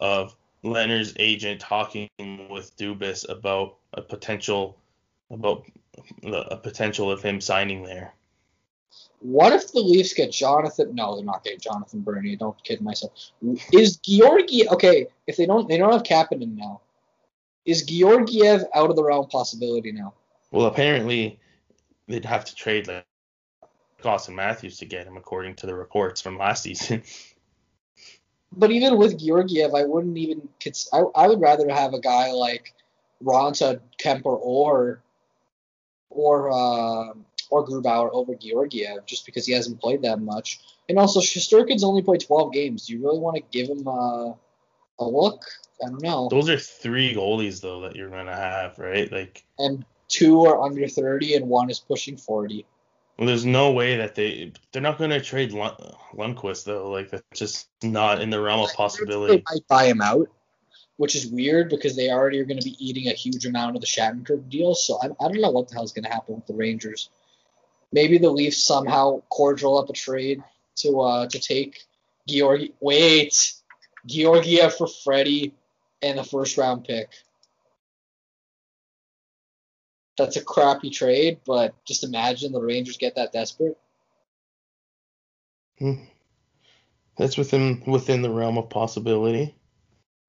of Leonard's agent talking with Dubas about a potential about a potential of him signing there. What if the Leafs get Jonathan? No, they're not getting Jonathan Bernier. Don't kid myself. Is Georgiev okay? If they don't, they don't have Kapanen now. Is Georgiev out of the realm possibility now? Well, apparently they'd have to trade like Austin Matthews to get him, according to the reports from last season. But even with Georgiev, I wouldn't even. I I would rather have a guy like Raanta, Kuemper, or or. Uh, or Grubauer over Georgiev just because he hasn't played that much. And also, Shesterkin's only played twelve games. Do you really want to give him a, a look? I don't know. Those are three goalies, though, that you're going to have, right? Like, and two are under thirty, and one is pushing forty. Well, there's no way that they – they're not going to trade Lund- Lundqvist, though. Like, that's just not in the realm of possibility. They might buy him out, which is weird because they already are going to be eating a huge amount of the Shattenkirk deal. So I, I don't know what the hell is going to happen with the Rangers. Maybe the Leafs somehow cordial up a trade to uh, to take Georgi- – wait, Georgiev for Freddie and a first-round pick. That's a crappy trade, but just imagine the Rangers get that desperate. Hmm. That's within within the realm of possibility.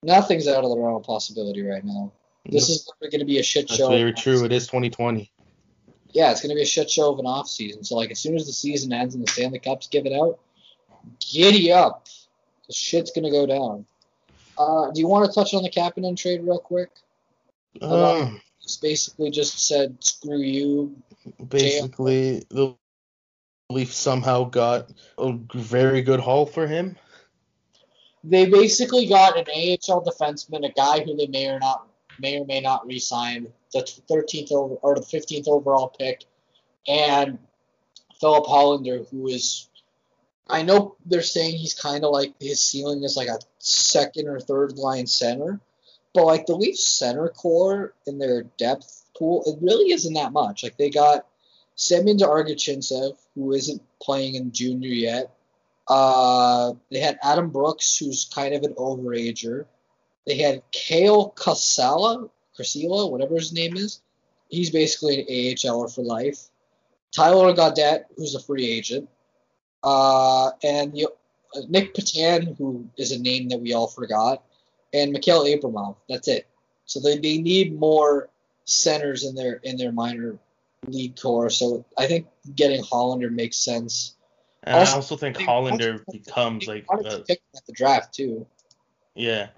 Nothing's out of the realm of possibility right now. This no. is going to be a shit show. That's very true. It is twenty twenty. Yeah, it's going to be a shit show of an off season. So, like, as soon as the season ends and the Stanley Cups give it out, giddy up. The shit's going to go down. Uh, do you want to touch on the Kapanen trade real quick? Uh, basically just said, screw you. Basically, J M. The Leafs somehow got a very good haul for him. They basically got an A H L defenseman, a guy who they may or not may or may not re-sign, the thirteenth over, or the fifteenth overall pick, and Philip Hollander, who is, I know they're saying he's kind of like, his ceiling is like a second or third line center, but like the Leafs center core in their depth pool, it really isn't that much. Like they got Semyon Argachev, who isn't playing in junior yet. Uh, they had Adam Brooks, who's kind of an overager. They had Kale Casella, Casella, whatever his name is. He's basically an A H L er for life. Tyler Goddard, who's a free agent. Uh, and the, uh, Nick Petan, who is a name that we all forgot. And Mikhail Abramov. That's it. So they, they need more centers in their in their minor league core. So I think getting Hollander makes sense. And also, I also think Hollander becomes like a, pick at the draft too. Yeah,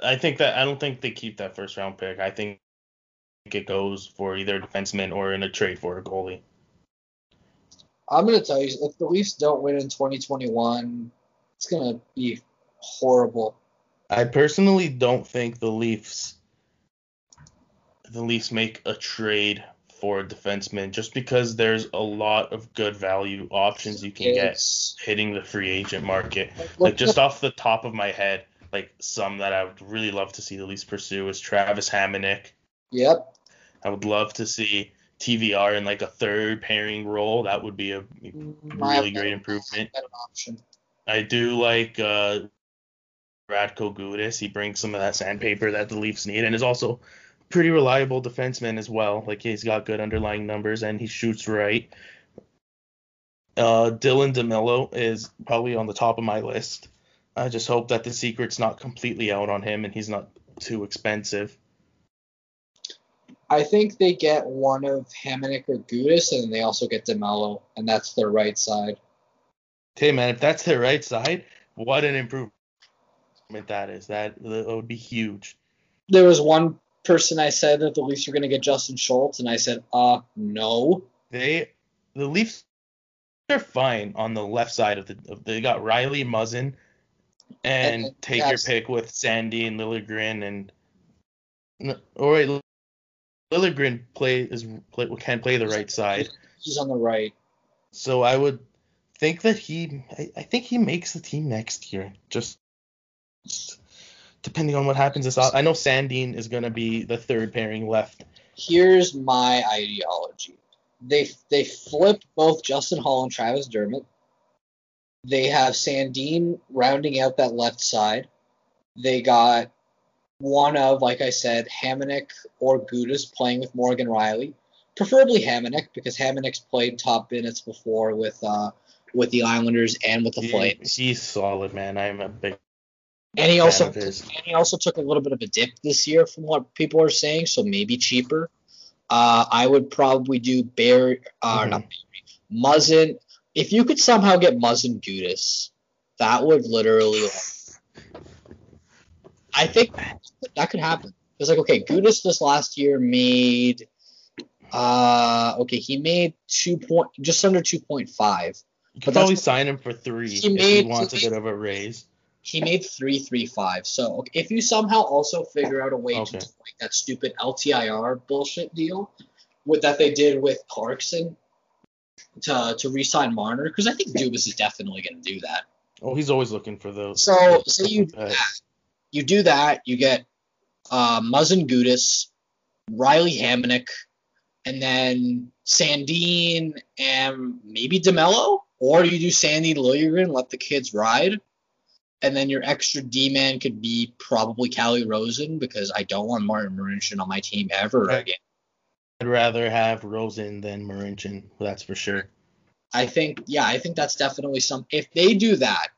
I think that I don't think they keep that first round pick. I think it goes for either a defenseman or in a trade for a goalie. I'm gonna tell you, if the Leafs don't win in twenty twenty-one, it's gonna be horrible. I personally don't think the Leafs the Leafs make a trade for a defenseman just because there's a lot of good value options you can get hitting the free agent market. Like just off the top of my head, like some that I would really love to see the Leafs pursue is Travis Hamonic. Yep. I would love to see T V R in like a third pairing role. That would be a really great improvement. I do like uh, Radko Gudas. He brings some of that sandpaper that the Leafs need and is also pretty reliable defenseman as well. Like, he's got good underlying numbers, and he shoots right. Uh, Dylan DeMillo is probably on the top of my list. I just hope that the secret's not completely out on him and he's not too expensive. I think they get one of Hamonic or Gudas, and they also get DeMillo, and that's their right side. Hey, man, if that's their right side, what an improvement that is. That, that would be huge. There was one person I said that the Leafs were going to get Justin Schultz, and I said, uh, no. They, the Leafs, they're fine on the left side of the. Of, they got Riley Muzzin, and, and take yes. your pick with Sandy and Liljegren, and no, all right, Liljegren play is play, can play the right side. He's on the right. So I would think that he, I, I think he makes the team next year. Just. Depending on what happens this off, I know Sandin is going to be the third pairing left. Here's my ideology. They they flip both Justin Hall and Travis Dermott. They have Sandin rounding out that left side. They got one of, like I said, Hamonic or Gudas playing with Morgan Riley. Preferably Hamonic, because Hamonic's played top minutes before with uh with the Islanders and with the Flames. He, he's solid, man. I'm a big And he also and he also took a little bit of a dip this year from what people are saying, so maybe cheaper. Uh, I would probably do Barry, uh, mm-hmm. not Barry, Muzzin. If you could somehow get Muzzin Gudas, that would literally. Like, I think that could happen. It's like, okay, Gudas this last year made, uh, okay, he made two point, just under two point five. You could probably sign him for three he if made, he wants he a made, bit of a raise. He made three, three, five. So if you somehow also figure out a way okay. to do like that stupid L T I R bullshit deal with that they did with Clarkson to to re-sign Marner, because I think Dubas is definitely going to do that. Oh, he's always looking for those. So, so you do that. You do that. You get uh, Muzzin Gudis, Riley Hamonic, and then Sandin and maybe DeMello. Or you do Sandy Lilligren, let the kids ride, and then your extra D-man could be probably Cali Rosen, because I don't want Martin Marincin on my team ever I'd, again. I'd rather have Rosen than Marincin, that's for sure. I think, yeah, I think that's definitely some. If they do that,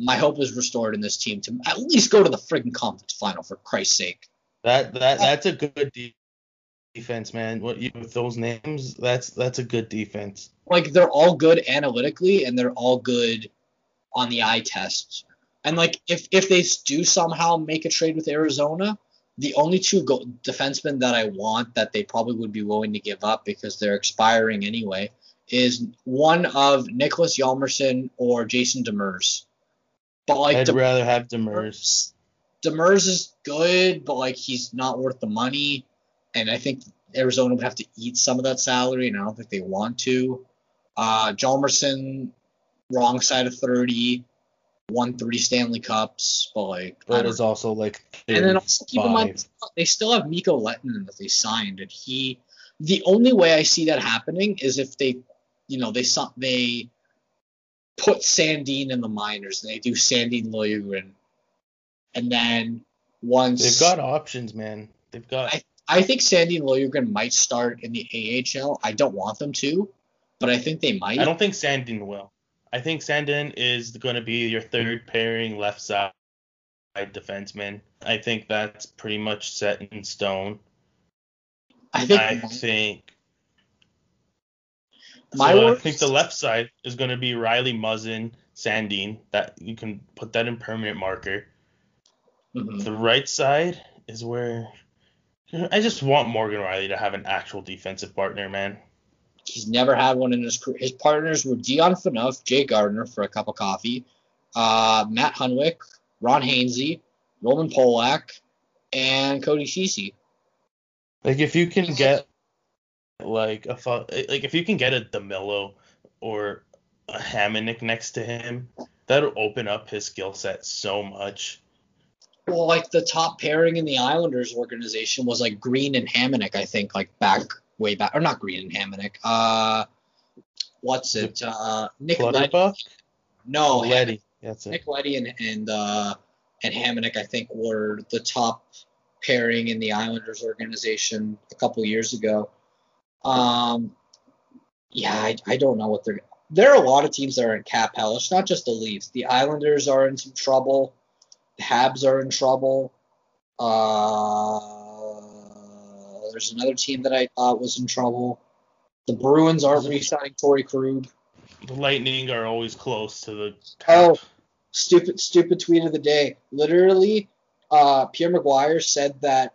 my hope is restored in this team to at least go to the friggin' conference final, for Christ's sake. That that that's a good deal. Defense, man. What you with those names? That's that's a good defense. Like, they're all good analytically, and they're all good on the eye test. And like, if if they do somehow make a trade with Arizona, the only two go- defensemen that I want that they probably would be willing to give up because they're expiring anyway is one of Nicholas Hjalmarsson or Jason Demers. But like, I'd De- rather have Demers. Demers is good, but like, he's not worth the money. And I think Arizona would have to eat some of that salary, and I don't think they want to. Uh, Hjalmarsson, wrong side of thirty, won three Stanley Cups. But, like, that is also, like, and then also keep in mind, they still have Mikko Lehtinen that they signed. And he – the only way I see that happening is if they, you know, they they put Sandin in the minors, and they do Sandin Liljegren. And then once – they've got options, man. They've got – I think Sandin Liljegren might start in the A H L. I don't want them to, but I think they might. I don't think Sandin will. I think Sandin is going to be your third pairing left side defenseman. I think that's pretty much set in stone. I think. I think. My so I think the left side is going to be Riley, Muzzin, Sandin. That you can put that in permanent marker. Mm-hmm. The right side is where. I just want Morgan Riley to have an actual defensive partner, man. He's never had one in his career. His partners were Dion Phaneuf, Jay Gardner for a cup of coffee, uh, Matt Hunwick, Ron Hainsey, Roman Polak, and Cody Ceci. Like, if you can get like a like if you can get a DeMillo or a Hamonic next to him, that'll open up his skill set so much. Well, like, the top pairing in the Islanders organization was, like, Green and Hamonic, I think, like, back, way back. Or not Green and Hamonic. Uh, what's it? Uh, Nick Letty. No. Letty. That's it. Nick Letty and, and, uh, and Hamonic, I think, were the top pairing in the Islanders organization a couple years ago. Um, yeah, I, I don't know what they're – there are a lot of teams that are in cap hell. It's not just the Leafs. The Islanders are in some trouble. The Habs are in trouble. Uh, there's another team that I thought was in trouble. The Bruins aren't re-signing Torey Krug. The Lightning are always close to the top. Oh, stupid, stupid tweet of the day. Literally, uh, Pierre Maguire said that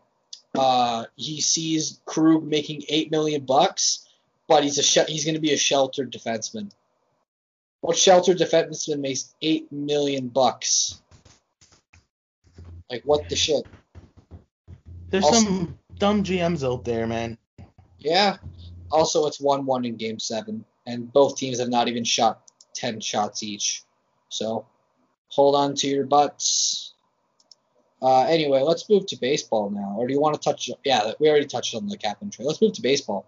uh, he sees Krug making eight million bucks, but he's a sh- he's going to be a sheltered defenseman. What sheltered defenseman makes eight million bucks? Like, what the shit? There's also some dumb G Ms out there, man. Yeah. Also, it's one one in Game seven, and both teams have not even shot ten shots each. So, hold on to your butts. Uh, anyway, let's move to baseball now. Or do you want to touch – yeah, we already touched on the cap and trade. Let's move to baseball.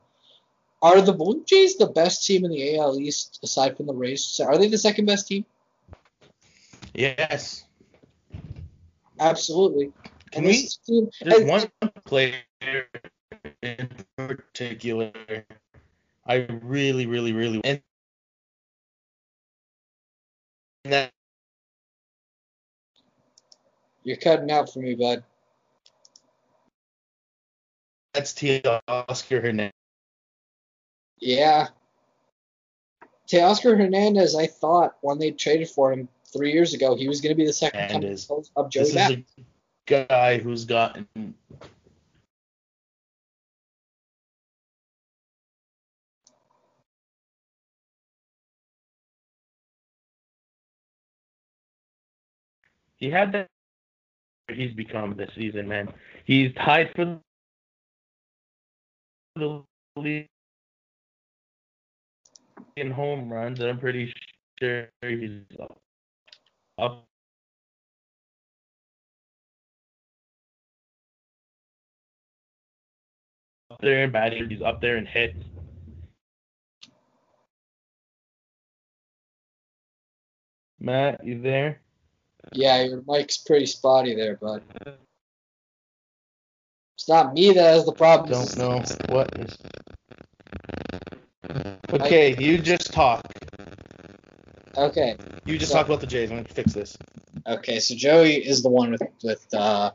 Are the Blue Jays the best team in the A L East, aside from the Rays? Are they the second best team? Yes. Absolutely. Can we? There's one player in particular I really, really, really and that. You're cutting out for me, bud. That's Teoscar Hernandez. Yeah. Teoscar Hernandez, I thought when they traded for him three years ago, he was going to be the second coming of Joey This Matt. Is a guy who's gotten He had that. He's become this season, man. He's tied for the league in home runs, and I'm pretty sure he's up. up there in batting. He's up there in hits. Matt, you there? Yeah, your mic's pretty spotty there, bud. It's not me that has the problem. I don't know what is... Okay, you just talk. Okay. You just so, talk about the Jays. I'm going to fix this. Okay, so Joey is the one with, with uh,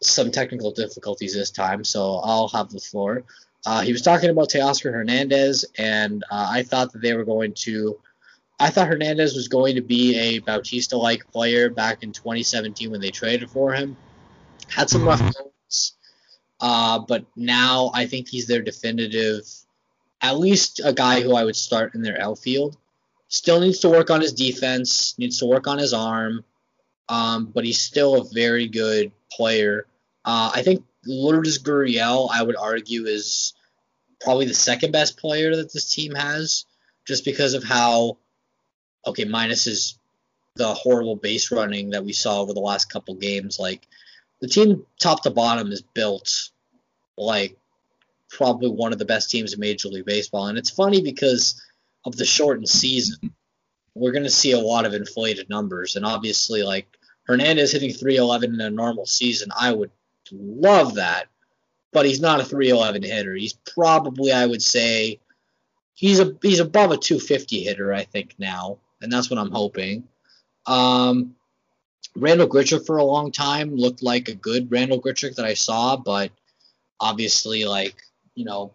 some technical difficulties this time, so I'll have the floor. Uh, he was talking about Teoscar Hernandez, and uh, I thought that they were going to... I thought Hernandez was going to be a Bautista-like player back in twenty seventeen when they traded for him. Had some rough moments, uh, but now I think he's their definitive, at least a guy who I would start in their outfield. Still needs to work on his defense, needs to work on his arm, um, but he's still a very good player. Uh, I think Lourdes Gurriel, I would argue, is probably the second best player that this team has, just because of how... Okay, minus is the horrible base running that we saw over the last couple games. Like, the team top to bottom is built like probably one of the best teams in Major League Baseball. And it's funny because of the shortened season, we're going to see a lot of inflated numbers. And obviously, like, Hernandez hitting three eleven in a normal season, I would love that. But he's not a three eleven hitter. He's probably, I would say, he's a he's above a two fifty hitter, I think, now. And that's what I'm hoping. Um, Randall Grichuk for a long time looked like a good Randall Grichuk that I saw, but obviously, like, you know,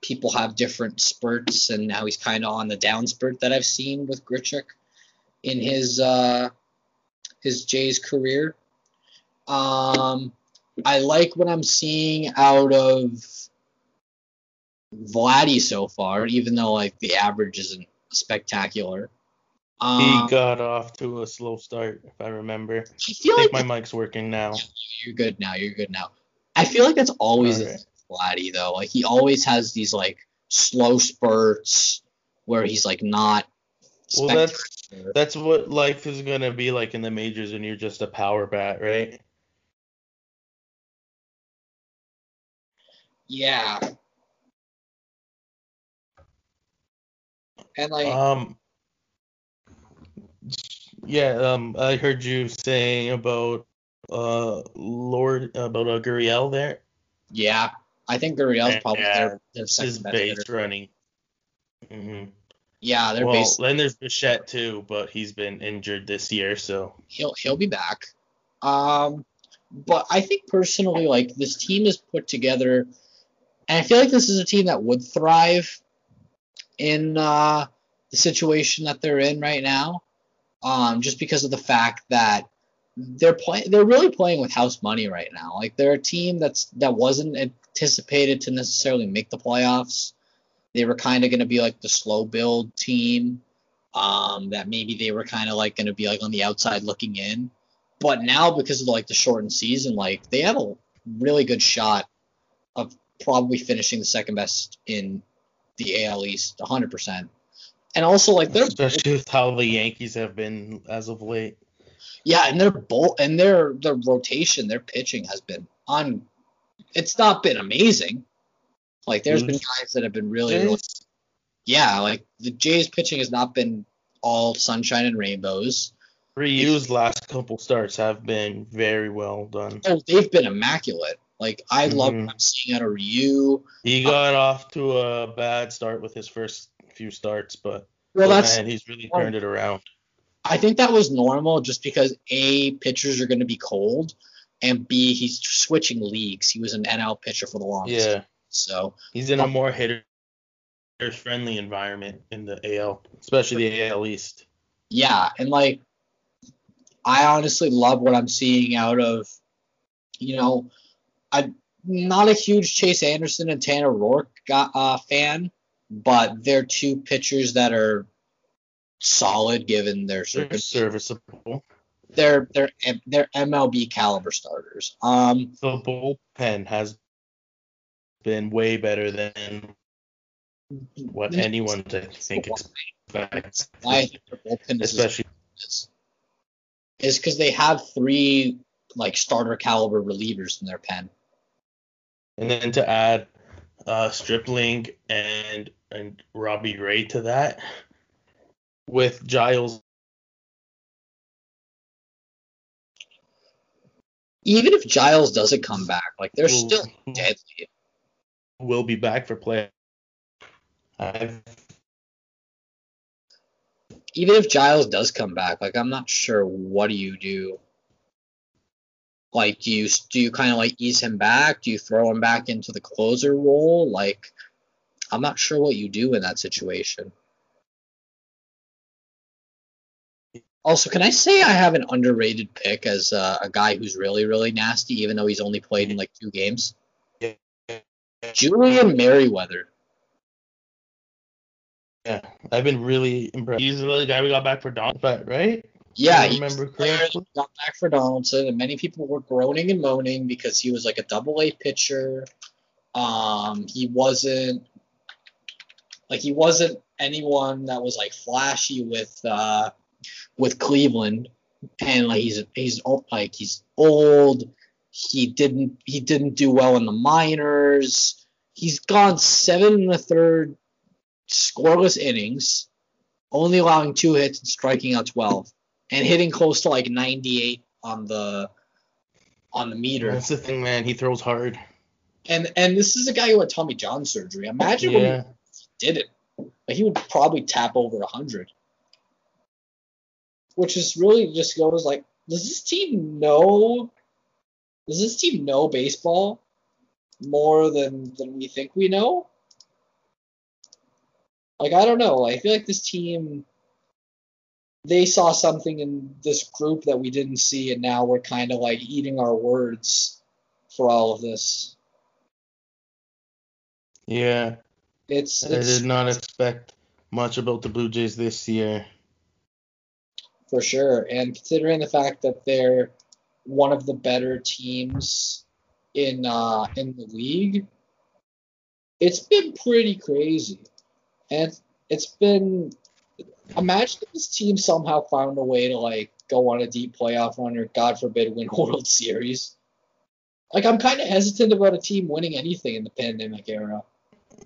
people have different spurts, and now he's kind of on the down spurt that I've seen with Grichuk in his uh, his Jays career. Um, I like what I'm seeing out of Vladdy so far, even though, like, the average isn't spectacular. Um, he got off to a slow start, if I remember. I, feel I think like my mic's working now. You're good now. You're good now. I feel like that's always right. Vladdy, though. Like, he always has these, like, slow spurts where he's, like, not well, that's that's what life is going to be like in the majors when you're just a power bat, right? Yeah. And, like... Um... Yeah, um, I heard you saying about uh, Lord about uh, Gurriel there. Yeah, I think Guriel's probably yeah, their, their second his base hitter. Running. Mm-hmm. Yeah, their well, base. Well, then there's Bichette too, but he's been injured this year, so he'll he'll be back. Um, but I think personally, like, this team is put together, and I feel like this is a team that would thrive in uh, the situation that they're in right now. Um, just because of the fact that they're play- they're really playing with house money right now. Like, they're a team that's that wasn't anticipated to necessarily make the playoffs. They were kind of going to be like the slow build team um, that maybe they were kind of like going to be like on the outside looking in. But now, because of like the shortened season, like, they have a really good shot of probably finishing the second best in the A L East, one hundred percent. And also, like, they're especially with how the Yankees have been as of late. Yeah, and their bull and their their rotation, their pitching has been on. It's not been amazing. Like, there's mm-hmm. been guys that have been really, really. Yeah, like, the Jays pitching has not been all sunshine and rainbows. Ryu's last couple starts have been very well done. Oh, they've been immaculate. Like, I mm-hmm. love what I'm seeing out of Ryu. He got um, off to a bad start with his first few starts, but well, that's, man, he's really turned it around. I think that was normal just because A, pitchers are going to be cold, and B, he's switching leagues. He was an N L pitcher for the longest. Yeah. So he's in um, a more hitter-friendly environment in the A L, especially the A L East. Yeah, and, like, I honestly love what I'm seeing out of, you know, I'm not a huge Chase Anderson and Tanner Roark uh, fan. But they're two pitchers that are solid given their service. They're serviceable. They're they're they're M L B caliber starters. Um, the bullpen has been way better than what anyone I think expects. I think the bullpen is especially is because they have three like starter caliber relievers in their pen. And then to add uh, Stripling and and Robbie Ray to that, with Giles. Even if Giles doesn't come back, like they're will, still deadly. Will be back for play. I've... Even if Giles does come back, like I'm not sure what do you do. Like, do you do you kind of like ease him back? Do you throw him back into the closer role? Like, I'm not sure what you do in that situation. Also, can I say I have an underrated pick as uh, a guy who's really, really nasty, even though he's only played in like two games? Yeah. Julian Merriweather. Yeah, I've been really impressed. He's the guy we got back for Donaldson, right? Yeah, I remember correctly. He got back for Donaldson, and many people were groaning and moaning because he was like a double-A pitcher. Um, he wasn't like he wasn't anyone that was like flashy with. Uh, with Cleveland, and like he's he's like he's old. He didn't he didn't do well in the minors. He's gone seven and a third scoreless innings, only allowing two hits and striking out twelve, and hitting close to like ninety-eight on the on the meter. That's the thing, man. He throws hard. And and this is a guy who had Tommy John surgery. Imagine yeah. when he did it. Like he would probably tap over a hundred. Which is really just goes like, does this team know? Does this team know baseball more than, than we think we know? Like I don't know. I feel like this team, they saw something in this group that we didn't see, and now we're kind of like eating our words for all of this. Yeah, it's. I it's, did not expect much about the Blue Jays this year. For sure, and considering the fact that they're one of the better teams in uh, in the league, it's been pretty crazy. And it's been – imagine if this team somehow found a way to, like, go on a deep playoff run or, God forbid, win World Series. Like, I'm kind of hesitant about a team winning anything in the pandemic era.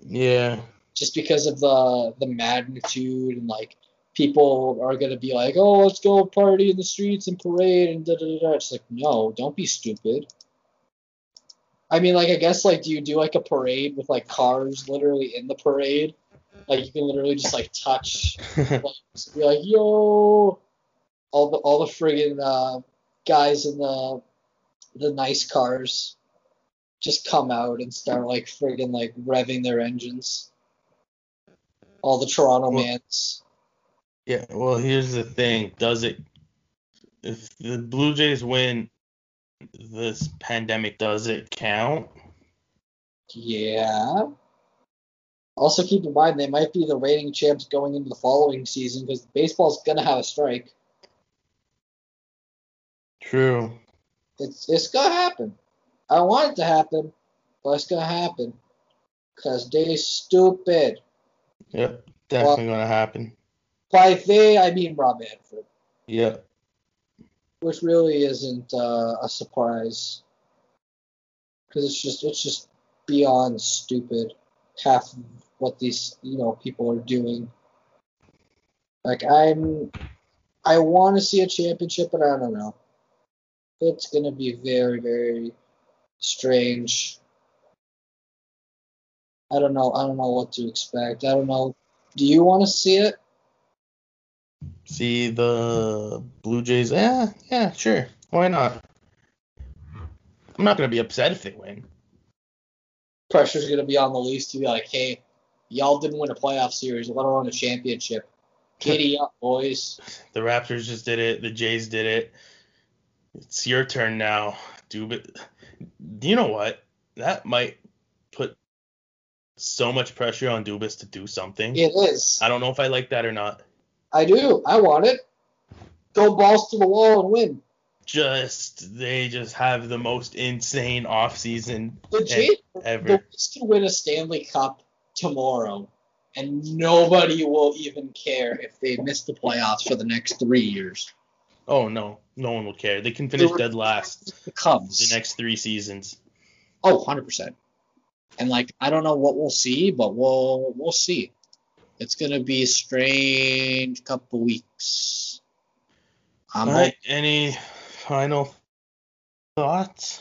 Yeah. Just because of the the magnitude and, like – people are going to be like, oh, let's go party in the streets and parade and da-da-da-da. It's like, no, don't be stupid. I mean, like, I guess, like, do you do, like, a parade with, like, cars literally in the parade? Like, you can literally just, like, touch. Like, just be like, yo. All the all the friggin' uh, guys in the the nice cars just come out and start, like, friggin', like, revving their engines. All the Toronto mans. Yeah, well, here's the thing. Does it – if the Blue Jays win this pandemic, does it count? Yeah. Also, keep in mind, they might be the reigning champs going into the following season because baseball's going to have a strike. True. It's, it's going to happen. I don't want it to happen, but it's going to happen because they're stupid. Yep, definitely well, going to happen. By they, I mean Rob Manfred. Yeah. Which really isn't uh, a surprise, because it's just it's just beyond stupid. Half of what these you know people are doing. Like I'm, I want to see a championship, but I don't know. It's gonna be very very strange. I don't know. I don't know what to expect. I don't know. Do you want to see it? See the Blue Jays? Yeah, yeah, sure. Why not? I'm not going to be upset if they win. Pressure's going to be on the Leafs to be like, hey, y'all didn't win a playoff series, let alone a championship. Giddy up, boys. The Raptors just did it. The Jays did it. It's your turn now. Do it. You know what? That might put so much pressure on Dubas to do something. It is. I don't know if I like that or not. I do. I want it. go balls to the wall and win. Just they just have the most insane offseason ever. The West can win a Stanley Cup tomorrow, and nobody will even care if they miss the playoffs for the next three years. Oh no, no one will care. They can finish dead last the Cubs the next three seasons. Oh, one hundred percent. And like I don't know what we'll see, but we'll we'll see. It's gonna be a strange couple weeks. Um, All right, any final thoughts?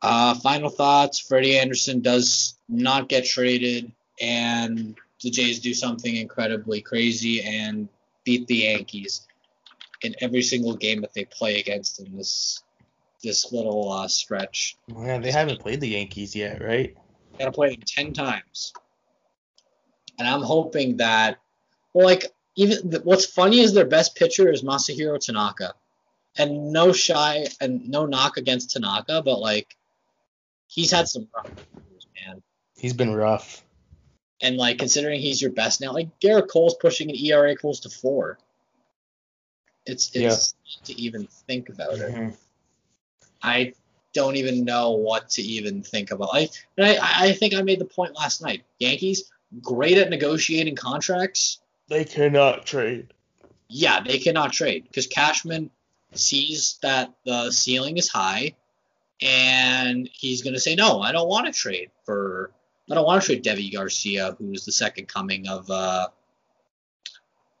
Uh, final thoughts. Freddie Anderson does not get traded, and the Jays do something incredibly crazy and beat the Yankees in every single game that they play against in this this little uh, stretch. Yeah, they haven't played the Yankees yet, right? Got to play them ten times, and I'm hoping that, well, like even the, what's funny is their best pitcher is Masahiro Tanaka, and no shy and no knock against Tanaka, but like he's had some rough years, man. He's been rough. And like considering he's your best now, like Garrett Cole's pushing an E R A close to four. It's it's yeah. to even think about mm-hmm. it. I don't even know what to even think about. I, and I I think I made the point last night. Yankees, great at negotiating contracts. They cannot trade. Yeah, they cannot trade because Cashman sees that the ceiling is high, and he's gonna say no. I don't want to trade for. I don't want to trade Devy Garcia, who is the second coming of uh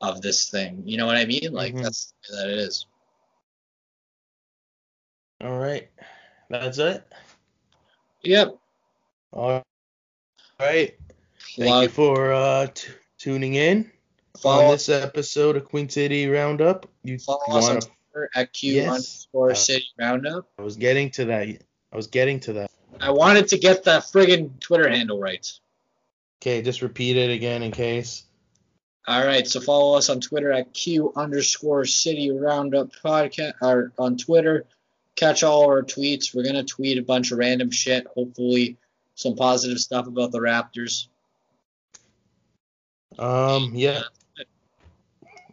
of this thing. You know what I mean? Like mm-hmm. that's that it is. All right, that's it. Yep. All right. Thank Love. you for uh, t- tuning in follow on this episode of Queen City Roundup. You follow you us wanna... on Twitter at Q yes. underscore City Roundup. I was getting to that. I was getting to that. I wanted to get the friggin' Twitter handle right. Okay, just repeat it again in case. All right, so follow us on Twitter at Q underscore City Roundup podcast or on Twitter. Catch all our tweets. We're going to tweet a bunch of random shit. Hopefully some positive stuff about the Raptors. Um, yeah.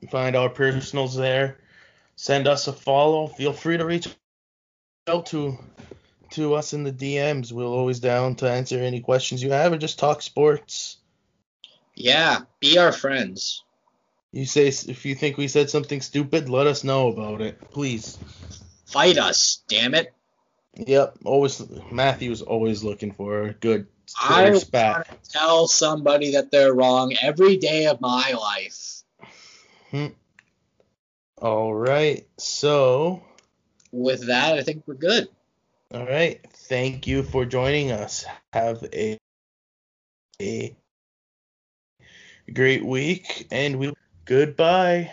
Find our personals there. Send us a follow. Feel free to reach out to to us in the D Ms. We're always down to answer any questions you have or just talk sports. Yeah, be our friends. You say if you think we said something stupid, let us know about it, please. Fight us, damn it. Yep, always. Matthew's always looking for a good I spat. I tell somebody that they're wrong every day of my life. Hmm. All right, so. With that, I think we're good. All right, thank you for joining us. Have a, a great week, and we goodbye.